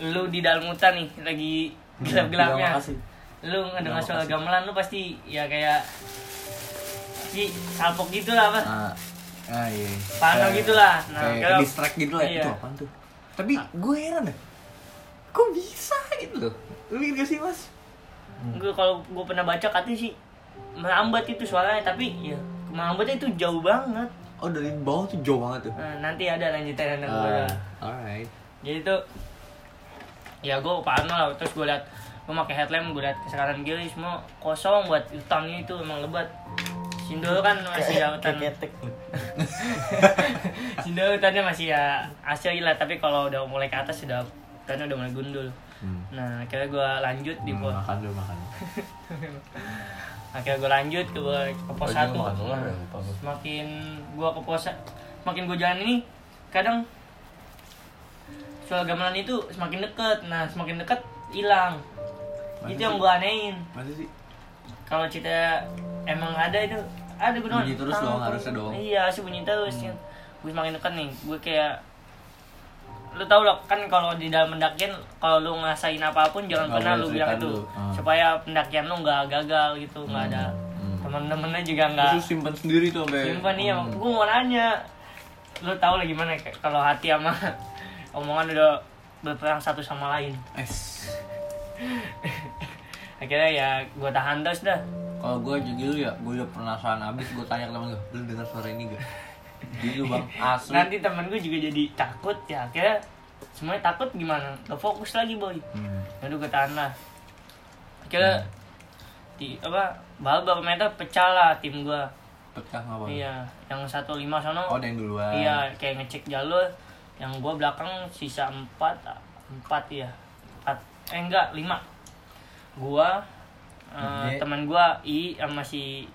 lu di dalam hutan nih lagi gelap-gelapnya, lu ngedengar suara gamelan lu pasti ya kayak si salpok gitulah apa? Ah, ah iya. Pano gitulah. Nah, kayak distract gitu lah. Itu apaan tuh? Tapi ah. gue heran deh, kok bisa gitu loh? Lu ingat gak sih mas? Hmm. Gue kalau gue pernah baca katanya sih merambat itu suaranya, tapi ya merambatnya itu jauh banget. Oh dari bawah tuh jauh banget tuh. Nah, nanti ada lanjutan anak gue. Uh, Alright. Jadi tuh ya gue paham lah, terus gue liat gue pakai headlamp, gue liat kesekaran gili semua kosong buat hutan itu emang lebat. Sindoro kan masih ya hutan Sindoro hutannya masih ya asli lah, tapi kalau udah mulai ke atas sudah hutannya udah mulai gundul. hmm. Nah akhirnya gue lanjut hmm, di pos makan dulu makan akhirnya gue lanjut ke, ke pos satu. Makin gue ke pos makin gue jalan ini kadang soal gamelan itu semakin deket, nah semakin deket hilang. Itu yang gue anehin. Maksudnya sih? Kalau cerita emang ada itu, ada gue doang. Bunyi terus dong, harusnya dong. Iya, sih bunyi terus. Hmm. Gue semakin deket nih, gue kayak, lu tau lah kan kalau di dalam pendakian, kalau lu ngasain apapun jangan nggak pernah lu bilang itu, hmm. supaya pendakian lu nggak gagal gitu, nggak hmm. ada hmm. teman-temannya juga nggak. Terus simpan sendiri tuh, be. Simpan iya, hmm. gue mau nanya, lu tau lah gimana kalau hati sama omongan udah berperang satu sama lain. Es. Akhirnya ya gue tahan terus dah. Kalau gue jujur ya, gue udah penasaran abis. Gue tanya ke temen gue, lu dengar suara ini gak? Jujur bang, asli. Nanti temen gue juga jadi takut ya. Akhirnya semuanya takut gimana? Gak fokus lagi boy. Hmm. Aduh gue tahan lah. Akhirnya hmm. di apa? Baru beberapa meter pecah lah tim gue. Pecah apa? Iya, yang satu lima sana. Oh, ada yang duluan. Iya, kayak ngecek jalur. Yang gue belakang sisa empat empat ya empat eh enggak lima gue uh, teman gue I sama si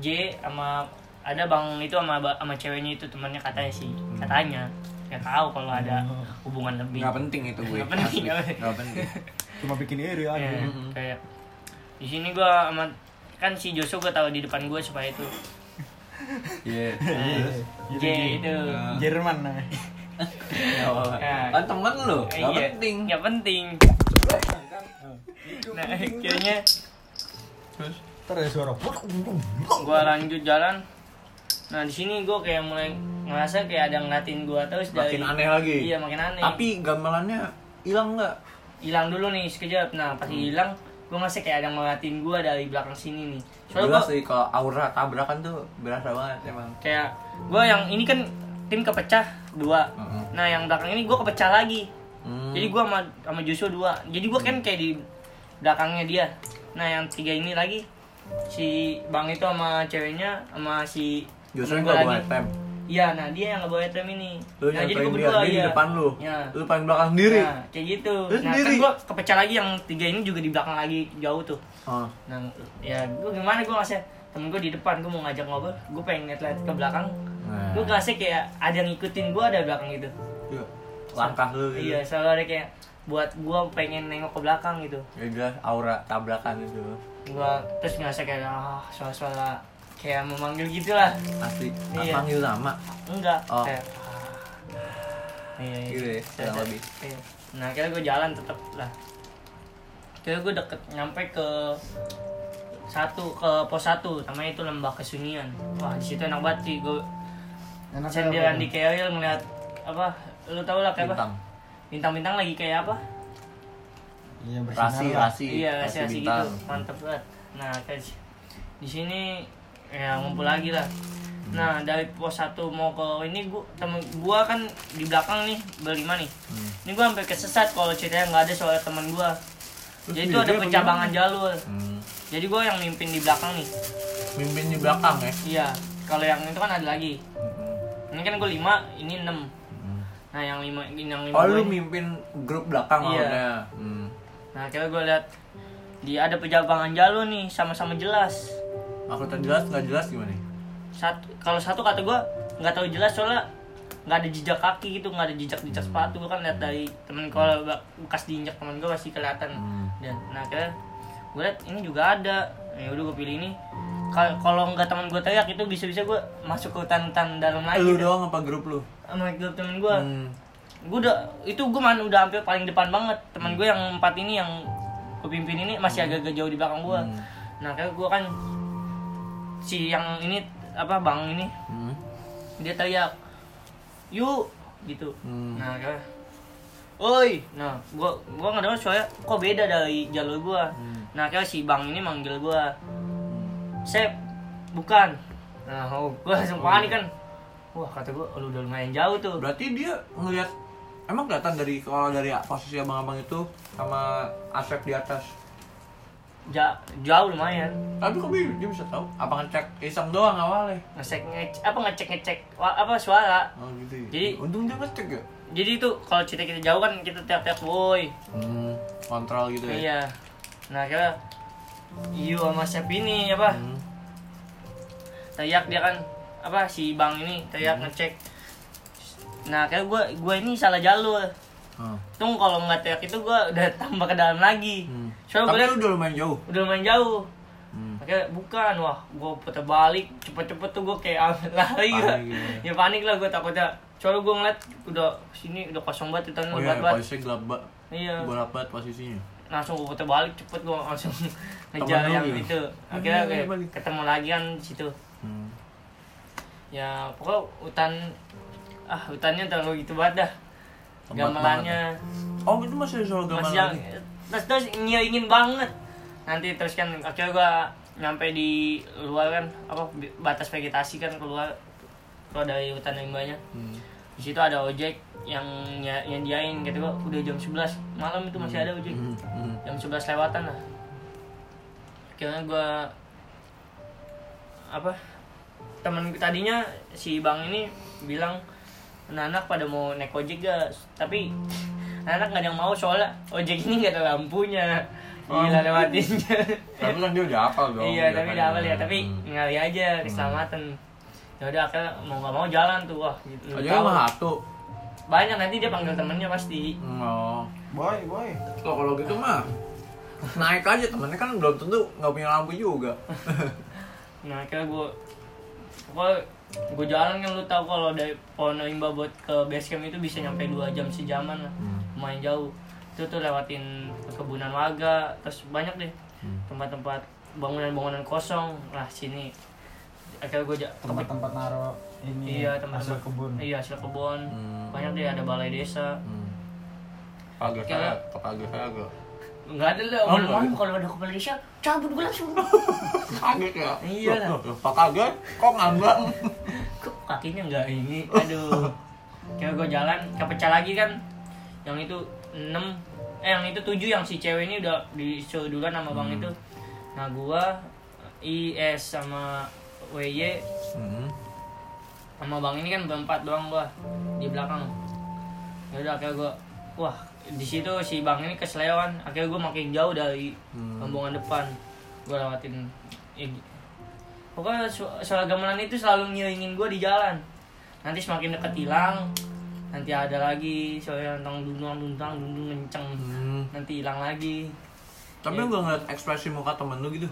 J sama ada bang itu sama sama ceweknya itu temannya katanya sih katanya nggak tahu kalau ada hubungan lebih nggak penting itu gue nggak penting nggak penting cuma bikin iri aja ya, kayak di sini gue sama kan si Joshua gue tahu di depan gue supaya itu yeah. uh, J itu Jerman namanya. Kan temen lo, gak penting. Gak penting. Nah, akhirnya terus ada suara. Gua lanjut jalan. Nah, di sini gua kayak mulai ngerasa kayak ada ngeliatin gua terus dari makin aneh lagi. Iya, makin aneh. Tapi gamelannya hilang enggak? Hilang dulu nih sekejap. Nah, pas hilang gue ngasih kayak ada yang ngeliatin gue dari belakang sini nih. Soalnya gue kalau aura tabrakan tuh berasa banget emang. Kayak gue yang ini kan tim kepecah dua, mm-hmm. nah yang belakang ini gue kepecah lagi. Mm. Jadi gue sama sama Joshua dua. Jadi gue kan kayak di belakangnya dia. Nah yang tiga ini lagi si Bang itu sama ceweknya sama si Joshua nggak boleh tem. Iya, nah dia yang nggak boleh tem ini. Lu nah jadi gue berdua dia, dia ya. Di depan lu, ya. Lu paling belakang diri. Nah, kayak gitu. Terus nah diri. Kan gue kepecah lagi yang tiga ini juga di belakang lagi jauh tuh. Oh. Nah ya gue gimana gue ngasih temen gue di depan gue mau ngajak ngobrol, gue pengen lihat ke belakang. Nah. Gue ngasih kayak ada yang ngikutin gue ada belakang gitu. Iya. Langkah lu. Gitu. Iya, selalu ada kayak buat gue pengen nengok ke belakang gitu. Ya udah aura tabrakan itu. Gue terus ngasih kayak ah suara-suara kayak memanggil gitulah. Asli. Iya. Manggil nama? Enggak. Oh. Kayak, iya, iya. Gitu ya, kurang lebih. Iya. Nah, akhirnya gue jalan tetap lah. Akhirnya gue deket nyampe ke satu ke pos satu, namanya itu Lembah Kesunyian. Wah, di situ enak banget sih gue sendirian di K L ngeliat apa? Lu tau lah kayak bintang. Apa? Bintang-bintang lagi kayak apa? Iya, rasi-rasi. Iya, rasi-rasi gitu. Mantep banget. Nah, kayak di sini ya ngumpul lagi lah. Hmm. Nah, dari pos satu mau ke ini gua temen gua kan di belakang nih berlima nih. Hmm. Ini gua sampai kesesat kalau ceritanya enggak ada soal teman gua. Jadi itu ada pencabangan jalur. Hmm. Jadi gue yang mimpin di belakang nih. Mimpin di belakang ya? Iya. Kalau yang itu kan ada lagi. Mm-hmm. Ini kan gue lima, ini enam. Mm-hmm. Nah yang lima, yang lima. Oh lu mimpin grup belakang awalnya. Iya. Mm. Nah akhirnya gue lihat di ada pencabangan jalur nih, sama-sama jelas. Maksudnya jelas nggak jelas gimana? Satu, kalau satu kata gue nggak tahu jelas soalnya nggak ada jejak kaki gitu, nggak ada jejak-jejak hmm. sepatu. Gue kan lihat dari temen kalau bekas diinjak temen gue masih kelihatan. Hmm. Dan nah akhirnya gue liat ini juga ada. Ya udah gue pilih ini. Kalau nggak temen gue teriak itu bisa-bisa gue masuk ke hutan-hutan dalam lagi. Lu doang apa grup lu? Sama grup temen gue. Hmm. Gue udah itu gue man udah hampir paling depan banget. Temen gue yang empat ini yang gue pimpin ini masih agak-agak jauh di belakang gue. Hmm. Nah akhirnya gue kan si yang ini apa bang ini hmm. dia teriak yuk gitu. hmm. Nah kayak oi, nah gua gua ngedenger suara kok beda dari jalur gua. hmm. Nah kayak si bang ini manggil gua Sep, bukan. Nah oh, gua langsung panik kan. Wah kata gua lu udah lumayan jauh tuh. Berarti dia ngelihat emang kelihatan dari kalau dari posisi abang-abang itu sama Asep di atas ja, jauh lumayan. Tapi kok dia bisa tahu? Apa ngecek iseng doang awalnya? Ngecek ngecek apa ngecek ngecek apa suara? Oh gitu. Jadi untung dia ngecek ya. Jadi itu kalau cerita kita jauh kan kita tiap-tiap boy. Hmm, kontrol gitu ya. Iya. Nah kira Iyo sama Sep ini apa? Hmm. Teriak dia kan apa si Bang ini teriak hmm. ngecek. Nah kira gua gua ini salah jalur. Hmm. Tung kalau nggak teriak itu gua udah tambah ke dalam lagi. Hmm. Soalnya gua udah lumayan jauh. Udah lumayan jauh. Hmm. Oke, bukan. Wah, gue putar balik cepet-cepet tuh gue kayak lari lah. Ya panik lah gue takutnya. Soalnya gue ngeliat udah sini udah kosong banget itu. Oh iya, posisi gelap banget. Iya. Gelap banget posisinya. Langsung gue putar balik cepet gue langsung ngejar yang gitu. Itu. Akhirnya kayak ketemu lagi kan di situ. Hmm. Ya pokoknya hutan ah hutannya terlalu gitu banget dah. Gamelannya. Oh itu masih soal gamelan. Masih yang terus ingin banget. Nanti terus kan akhirnya gue nyampe di luar kan apa batas vegetasi kan keluar keluar dari hutan limbahnya. hmm. Di situ ada ojek yang yang diain gitu. Gue udah jam sebelas malam itu masih ada ojek. hmm. Hmm. Jam sebelas lewatan lah akhirnya gue apa temen tadinya si bang ini bilang anak-anak pada mau naik ojek gak, tapi anak-anak gak ada yang mau soalnya ojek ini gak ada lampunya. Gila lewatinnya. Tapi kan dia udah hafal dong. Iya, tapi udah hafal ya, tapi ngari aja keselamatan. Ya udah akhirnya mau enggak mau jalan tuh. Wah, gitu. Aja mah satu. Banyak nanti dia panggil temennya pasti. Oh. Boy, boy. Kalau kalau gitu mah naik aja temennya kan belum tentu enggak punya lampu juga. Nah, akhirnya gua gua gua jalan kan lu tahu kalau dari Ponoimba buat ke base camp itu bisa nyampe dua jam sejaman lah. Lumayan jauh. Itu tuh lewatin kebunan warga, terus banyak deh hmm. tempat-tempat bangunan-bangunan kosong lah sini. Akhirnya gue j- tempat-tempat naro ini iya, hasil kebun. Iya hasil kebun, hmm. banyak deh ada balai desa. Hmm. Pagar saya, pagar saya gue. Enggak ada lah. Ngomong kalau ada kepala desa, cabut gue langsung. Kaget ya? Iya lah. Pak kaget? Kok ngambang? Kok kakinya enggak ini? Aduh. Kayak gue jalan, kepecah lagi kan. Yang itu enam, eh yang itu tujuh, yang si cewek ini udah disuruh duluan sama bang hmm. itu. Nah gue, I S sama W Y hmm. sama bang ini kan berempat doang gue di belakang. Ya udah kayak gue, wah di situ si bang ini keselewan. Akhirnya gue makin jauh dari hmm. rombongan depan. Gue lewatin, ya, pokoknya suara gamelan itu selalu ngiringin gue di jalan. Nanti semakin deket hilang, nanti ada lagi soalnya tentang duntang-duntang, duntung kenceng, hmm. nanti hilang lagi. Tapi ya, lu gak ngeliat ekspresi muka temen lu gitu?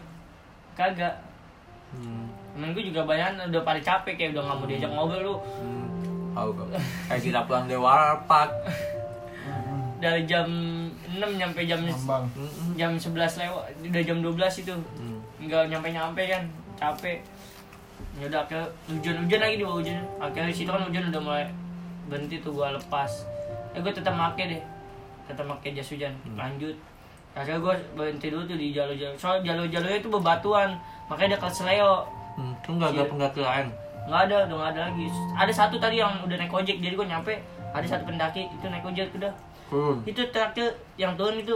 Kagak. Hmm. Temen gue juga banyak udah pada capek kayak udah nggak mau diajak ngobrol lu. Hmm. Tahu kok. Kayak kita pulang dari warpat. Dari jam enam sampai jam Ambang. jam sebelas lewat, udah jam dua belas itu. Enggak hmm. nyampe-nyampe kan, capek. Ya udah akhirnya hujan-hujan lagi di bawah hujan. Akhirnya situ kan hujan udah mulai berhenti tuh, gua lepas. Eh gua tetap make deh. Tetap make jas hujan. Hmm. Lanjut. Akhirnya gua berhenti dulu tuh di jalur-jalur. Soalnya jalur-jalurnya itu bebatuan. Makanya dekat seleo. Hmm, itu enggak ada pendakian. Enggak ada, udah enggak ada lagi. Ada satu tadi yang udah naik ojek, jadi gua nyampe ada satu pendaki itu naik ojek udah. Hmm. Itu terakhir yang turun itu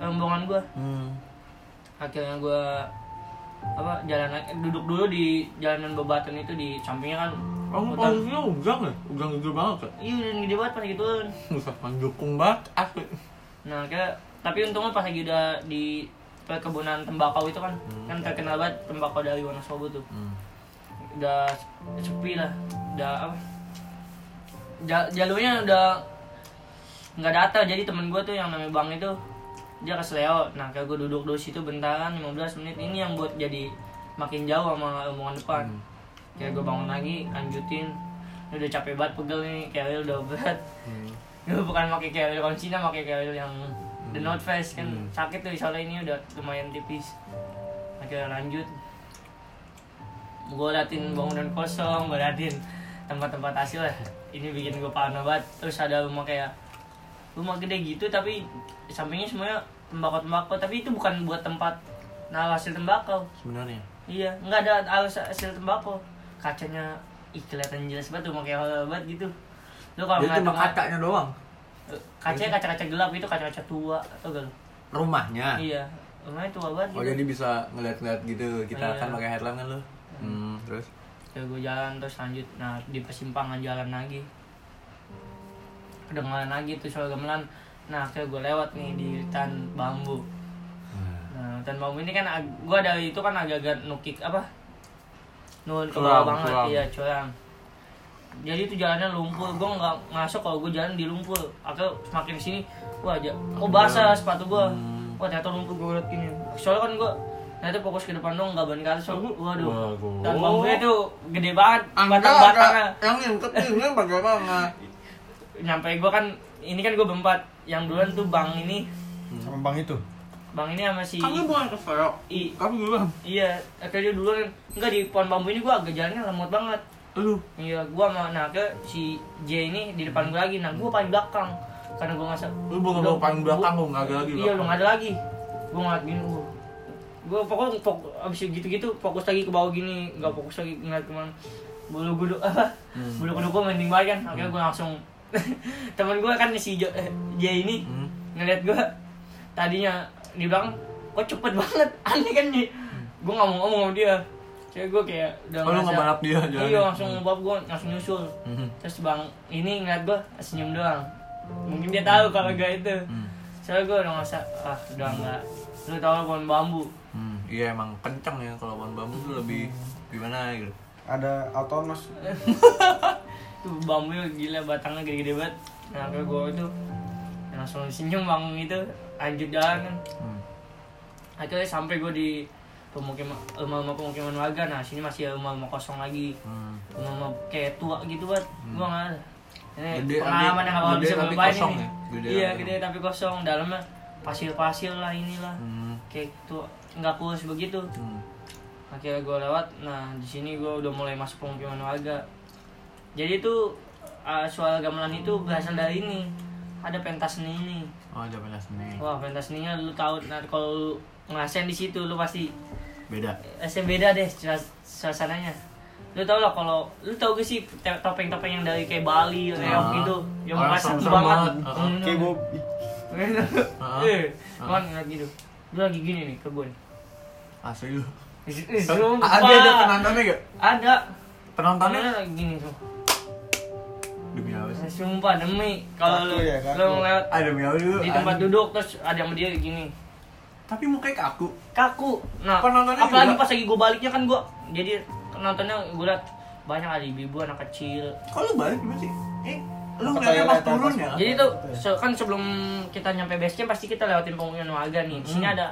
rombongan gua. Hmm. Akhirnya gua apa jalan duduk dulu di jalanan bebatuan itu di sampingnya kan. Oh, posisinya ugang ya? Ugang gede banget kan? Iya, udah gede banget pas lagi turun. Usah mendukung banget, asli. Nah, kira, tapi untungnya pas lagi udah di perkebunan tembakau itu kan hmm. kan terkenal banget tembakau dari Wonosobo tuh. Hmm. Udah sepi lah, udah apa? Jalurnya udah nggak data, jadi temen gue tuh yang namanya Bang itu dia ke seleo. Nah kayak gue duduk dulu situ bentaran lima belas menit, ini yang buat jadi makin jauh sama omongan depan. hmm. Kayak gue bangun lagi, lanjutin. Ini udah capek banget, pegel nih, keril udah berat. hmm. Gue bukan pakai keril koncina, pakai keril yang hmm. the North Face kan. hmm. Sakit tuh soalnya ini udah lumayan tipis. Akhirnya lanjut, gue liatin bangunan kosong, gue liatin tempat-tempat hasil lah. Ini bikin gue parno banget. Terus ada rumah kayak rumah gede gitu, tapi sampingnya semuanya tembakau-tembakau, tapi itu bukan buat tempat nah hasil tembakau sebenarnya. Iya, nggak ada hasil tembakau. Kacanya ih, kelihatan jelas banget, rumah kayak horor banget gitu. Lu kalau ngeliat kacanya doang, kacanya kaca-kaca gelap gitu, kaca-kaca tua atau gak rumahnya. Iya, rumahnya tua banget gitu. Oh jadi bisa ngeliat-ngeliat gitu, kita iya. kan pakai headlamp kan lu. hmm, terus ya gue jalan terus lanjut. Nah di persimpangan jalan lagi kedengaran lagi tuh suara gamelan. Nah akhirnya gue lewat nih di hutan bambu. Nah hutan bambu ini kan gue dari itu kan agak-agak nukik apa nun ke bawah banget ya, curang. Jadi itu jalannya lumpur, gue nggak ngasok kalau gue jalan di lumpur. Akhirnya semakin sini wah aja kok basah sepatu gue. Wah ternyata lumpur gue liat gini, soalnya kan gue ternyata fokus ke depan dong, nggak ban ke atas. Waduh, hutan bambunya tuh gede banget, batang-batangnya yang ngintip ini bagaimana. Nyampe gue kan, ini kan gue berempat. Yang duluan tuh bang ini sama bang itu, bang ini sama si kamu bukan keselio, kamu duluan. Iya, akhirnya duluan. Enggak, di pohon bambu ini gue agak jalannya lemot banget. Lu? Iya, gue sama nah ke si J ini di depan gue lagi. Nah gue paling belakang karena gue nggak lu bukan lu paling belakang, gue nggak ada lagi. Iya, lu nggak ada lagi. Gue ngeliat gini, gue gue fokus fokus abis gitu-gitu fokus lagi ke bawah gini, nggak fokus lagi ngeliat kemana. Bulu kudu apa? Bulu kudu gue mending banget kan. Akhirnya gue langsung temen gue kan si J ini hmm. ngeliat gue tadinya di belakang kok cepet banget, aneh kan nih. hmm. Gue nggak mau ngomong sama dia, saya gue kayak udah oh, nggak balap dia jalan. Iya langsung balap, gue langsung nyusul. hmm. Terus bang ini ngeliat gue senyum doang, mungkin dia tahu kalau gak itu. hmm. Soalnya gue udah ngerasa ah udah nggak, lu tau pohon bambu. hmm. Iya emang kenceng ya kalau pohon bambu tuh lebih gimana gitu, ada autonomous. Tuh bambunya gila, batangnya gede-gede banget. Nah kayak gue itu langsung senyum bang itu, lanjut jalan kan. hmm. Akhirnya sampai gue di pemukiman, rumah-rumah pemukiman warga. Nah sini masih rumah-rumah kosong lagi, rumah-rumah hmm. kayak tua gitu banget. hmm. Gue nggak ada ini pengalaman yang gak bakal bisa berubahnya nih. Gede, iya gede tapi kosong, dalamnya pasir-pasir lah inilah. hmm. Kayak itu nggak kurus begitu. hmm. Akhirnya gue lewat. Nah di sini gue udah mulai masuk pemukiman warga. Jadi itu uh, suara gamelan itu berasal dari ini, ada pentas seni ini. Oh, ada pentas seni. Wah, pentas seninya lu tahu, nah, kalau ngerasain di situ lu pasti beda. Rasanya beda deh suasananya. Lu tau lah kalau lu tau gak sih topeng-topeng yang dari kayak Bali uh, kayak gitu, yang kerasa banget. banget. Uh, uh, kayak Bob. Eh, kan ngeliat gitu. Lu lagi gini nih kebun. Asli lu. Ada ada penontonnya gak? Ada. Penontonnya lagi gini tuh. Demi awas. Sumpah demi kalau lu ya, lu lewat di tempat duduk terus ada yang berdiri gini. Tapi mukanya kaku. Kaku. Nah, apalagi pas lagi gue baliknya kan gue jadi nontonnya gue liat banyak ada ibu-ibu anak kecil. Kok lu balik gimana sih? Eh, lu ngeliatnya pas turun ya? Jadi tuh kan sebelum kita nyampe base camp pasti kita lewatin pengungsian warga nih. Di sini ada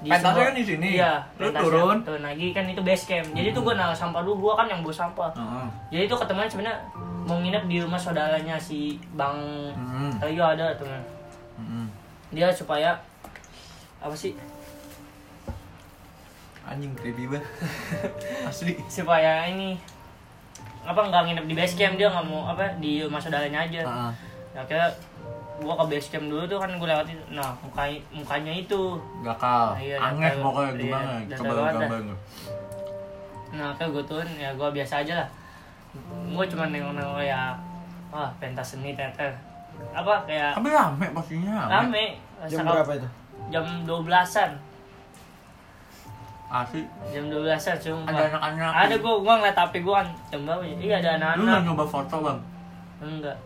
pentasnya kan di sini. Iya, lu turun. Tuh lagi kan itu base camp. Jadi tuh gue naruh sampah dulu, gue kan yang bawa sampah. Jadi tuh ketemuan sebenarnya mau nginep di rumah saudaranya si Bang Rio ada tuh. Dia supaya apa sih? Anjing creepy banget. Asli. Supaya ini apa enggak nginep di base camp, dia enggak mau apa di rumah saudaranya aja. Heeh. Uh-huh. Nah, kira gua ke base camp dulu tuh kan gua lewatin. Nah, muka mukanya itu gakal. Nah, iya, anget pokoknya gimana? Kebal-kebal. Nah, kayak gua tuh ya gua biasa aja lah. Gua cuma nengok-nengok ya. Wah, pentas seni teater. Apa kayak tapi rame pastinya. Rame. Jam berapa itu? Jam dua belasan. Asik. Jam dua belasan cuma. Ada anak-anak. Ada gua gua ngeliat H P gua kan jam berapa ya? Iya ada anak-anak. Lu enggak nyoba foto, Bang? Enggak.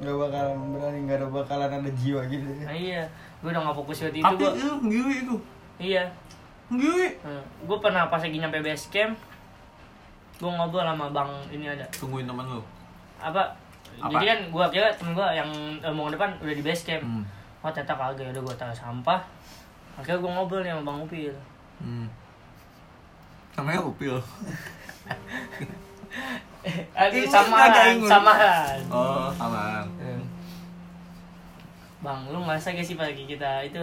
Enggak bakalan berani, enggak ada bakalan ada jiwa gitu. Nah, iya. Gua udah enggak fokus waktu itu gua. Tapi itu ngiwi itu. Iya. Ngiwi. Hmm. Gua pernah pas lagi nyampe base camp gua ngobrol sama Bang ini ada. Tungguin teman lu. Apa? Apa? Jadi kan gua kira temen gua yang eh, mau depan udah di base camp. Hmm. Oh tetap agak udah gua taruh sampah. Akhirnya gua ngobrol nih sama Bang Upil. Hmm. Namanya Upil. Aduh samaran, samaran. Oh, samaran. Hmm. Bang, lu ngerasa gak sih pagi kita itu?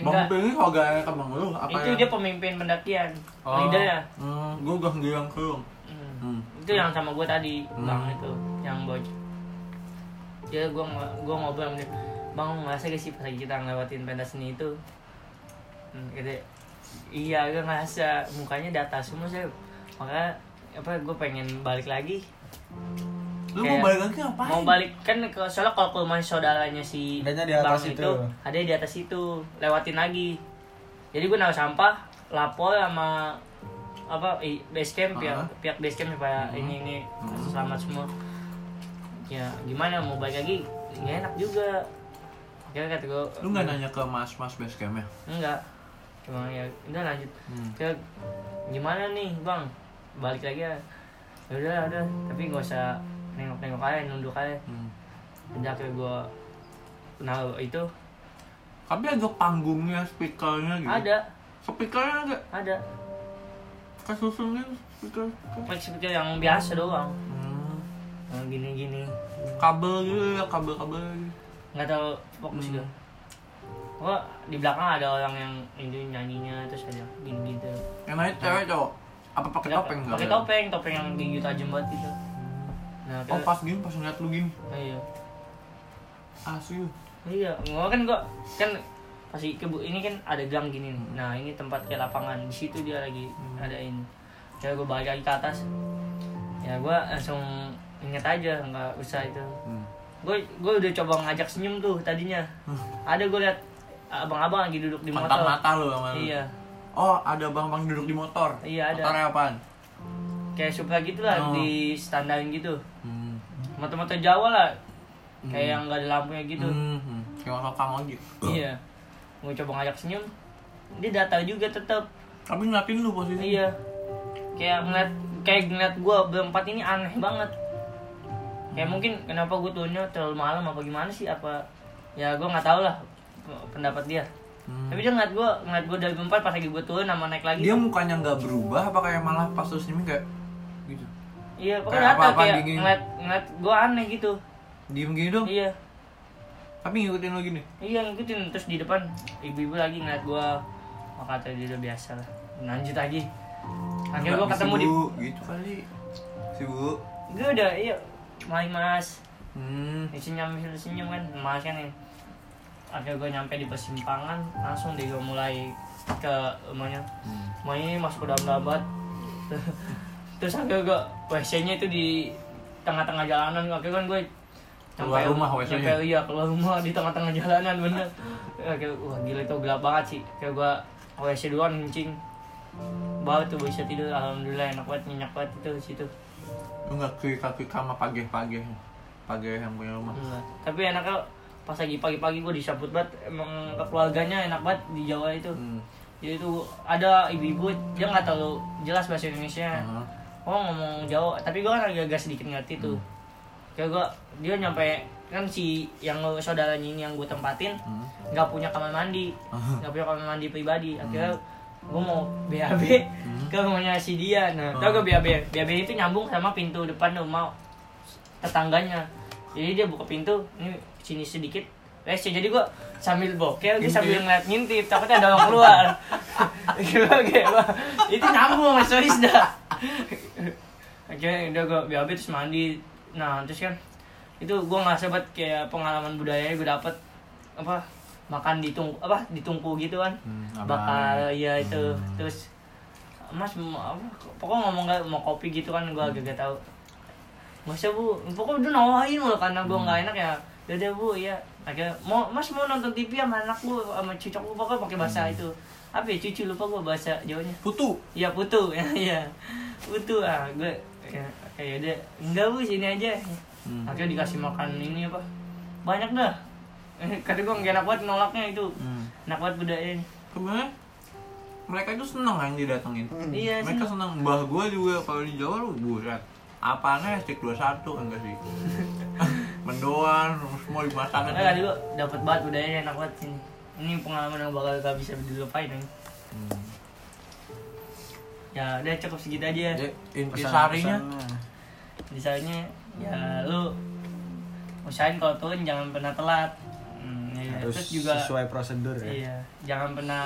Bang Upil ini hoga ke Bang lu apa? Itu yang... dia pemimpin pendakian. Oh. Leadernya. Hmm, gua udah ngilang kerung. Hmm. Itu hmm. yang sama gua tadi, hmm. Bang itu, yang boy. Ya gua gua ngobrol sama dia. Bang, ngerasa gak sih pas kita ngelewatin pentas seni itu? Hmm, gede. Iya, gue ngerasa mukanya di atas semua saya. Makanya apa gue pengen balik lagi. Lu kayak, mau balik lagi ngapain? Mau balik kan ke soalnya kalau ke rumah saudaranya si Bang itu, itu ada di atas itu, lewatin lagi. Jadi gue naruh sampah, lapor sama apa base camp pihak, uh-huh. pihak base camp supaya uh-huh. ini ini uh-huh. selamat semua. Ya, gimana mau balik lagi? Nggak enak juga. Kira-kira gue, lu nggak nanya ke mas-mas base camp ya? Enggak, cuma ya udah lanjut. Hmm. Kira gimana nih bang, balik lagi ya? Udah udah, tapi nggak usah nengok-nengok aja, nunduk aja. Hmm. Udah akhirnya gue kenal itu. Tapi ada panggungnya, speakernya gitu. Ada. Speakernya ada. Ada. Kasusunnya speaker. Speaker yang biasa doang. Hmm. Yang gini-gini. Kabel gitu ya, kabel-kabel. Nggak tahu fokus juga. Hmm. Kok di belakang ada orang yang ini nyanyinya terus ada gini gitu. Yang lain cewek cowok. Apa pakai topeng enggak? Pakai topeng, topeng yang gigi tajam banget gitu. Nah, oh, pas gini pas ngeliat lu gini. Nah, iya. Asu. Iya, gua kan gua kan pasti kebu ini kan ada gang gini nih. Nah, ini tempat kayak lapangan. Di situ dia lagi hmm. adain. Kayak gua balik lagi ke atas. Ya gua langsung inget aja, enggak usah itu. Hmm. Gue gue udah coba ngajak senyum tuh tadinya. Huh. Ada gue liat abang-abang lagi duduk di motor. Mata-mata lo sama lu. Iya. Oh, ada abang-abang duduk di motor. Iya, ada. Motornya apaan? Kayak Supra gitu lah, oh. di standarin gitu. Hmm. Motor-motor Jawa lah. Hmm. Kayak yang enggak ada lampunya gitu. Hmm. Kayak motor kang ojek. Iya. Gue coba ngajak senyum. Dia datar juga tetap. Tapi ngeliatin lu posisinya. Iya. Kayak ngeliat kayak ngeliat gue berempat ini aneh banget. Ya mungkin kenapa gue turunnya terlalu malam apa gimana sih, apa ya gue nggak tahu lah pendapat dia. Hmm. Tapi dia ngeliat gue ngeliat gue dari empat pas lagi gue turun nama naik lagi. Dia tuh mukanya nggak berubah apa kayak malah pas terus nyeming kayak gitu. Iya pokoknya kayak, kayak ngeliat ngeliat gue aneh gitu. Diem gini dong. Iya. Tapi ngikutin lo gini. Iya ngikutin, terus di depan ibu-ibu lagi ngeliat gue, makanya dia udah biasa lah. Lanjut lagi. Akhirnya gue ketemu di. Gitu kali. Si bu. Gue udah iya. Mari mas, hmm. senyum senyum kan, mas kan ya. akhirnya gue nyampe di persimpangan, langsung deh gue mulai ke rumahnya, rumahnya masuk ke dalam banget. Terus akhirnya gue W C-nya itu di tengah-tengah jalanan, akhirnya kan gue keluar rumah W C-nya, iya keluar rumah di tengah-tengah jalanan bener. Akhirnya wah gila itu gelap banget sih, kayak gue W C duluan kencing, baru tuh bisa tidur. Alhamdulillah enak banget, nyenyak banget itu di situ. Lu nggak kaki-kaki sama pagi-pagi, pagi yang punya rumah. Enggak. Tapi enaknya pas lagi pagi-pagi gue disambut banget, emang keluarganya enak banget di Jawa itu. Hmm. Jadi tuh ada ibu-ibu, dia nggak terlalu jelas bahasa Indonesia. Uh-huh. Oh ngomong Jawa, tapi gue kan agak-agak sedikit ngerti tuh. Hmm. Kayak gue, dia nyampe kan si yang saudaranya ini yang gue tempatin nggak hmm. punya kamar mandi, nggak punya kamar mandi pribadi. Akhirnya hmm. gue mau B A B ke rumahnya si dia. Nah, tau gue B A B, B A B itu nyambung sama pintu depan rumah tetangganya. Jadi dia buka pintu, ini sini sedikit W C. Jadi gue sambil bokel, dia sambil ngeliat ngintip, takutnya ada orang keluar. Itu nyambung sama stories dah. Akhirnya udah gue B A B terus mandi. Nah terus kan, itu gue ngerasa banget kayak pengalaman budayanya gue dapet, apa, makan di tungku, apa di tungku gitu kan, hmm, bakal ya itu hmm. terus mas apa, pokoknya ngomong gak mau kopi gitu kan, gue agak-agak tahu nggak sih bu, pokoknya udah nawain loh karena gue nggak enak ya, udah bu ya, akhirnya mau mas mau nonton T V sama anak lu sama cucu lu, pokoknya pakai bahasa hmm. itu apa ya cucu, lupa gue bahasa Jawanya, putu ya putu ya ya putu ah gue ya kayak udah enggak bu sini aja, hmm. akhirnya dikasih makan ini apa banyak dah. Kata gue gak enak banget nolaknya itu, hmm. enak banget budaya ini. Sebenernya mereka itu seneng kan didatengin, hmm. iya, mereka seneng. Mbah gue juga kalau di Jawa lu buset apanya stik dua puluh satu enggak sih. Mendoan, semua dimasakan. Nah, tadi gue dapet banget budayanya, enak banget sini. Ini pengalaman yang bakal gak bisa dilupain ya. hmm. Ya udah cukup segitu aja. Intisarinya Intisarinya ya lu usahain kalau turun jangan pernah telat. Ya, harus terus juga sesuai prosedur ya. Iya, jangan pernah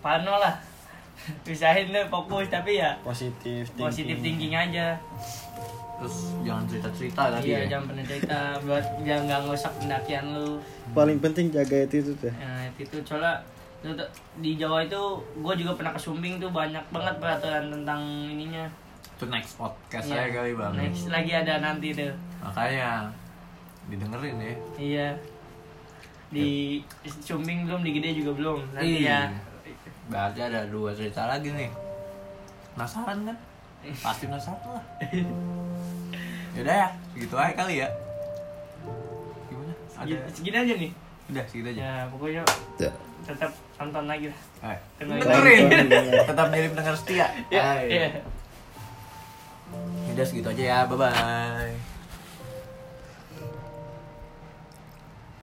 pano lah. Pisahin deh fokus tapi ya positif thinking. Positif thinking aja. Terus jangan cerita-cerita tadi. Iya, ya. jangan pernah cerita buat jangan enggak ngerusak pendakian lu. Paling penting jaga attitude ya. Nah, attitude soalnya di Jawa itu gua juga pernah ke Sumbing tuh banyak banget peraturan tentang ininya. Itu next podcast iya, saya kali Bang. Next lagi ada nanti tuh. Makanya didengerin ya. Iya. Di Sumbing belum, di Gede juga belum. Nanti iya. ya. Berarti ada dua cerita lagi nih. Penasaran kan? Pasti penasaran lah. Yaudah ya, segitu aja kali ya. Gimana? Ada segini aja nih. Udah, segitu aja. Ya, pokoknya tetap tonton lagi lah. Dengerin. Tetap jadi pendengar setia. Iya. Udah segitu aja ya. Bye bye.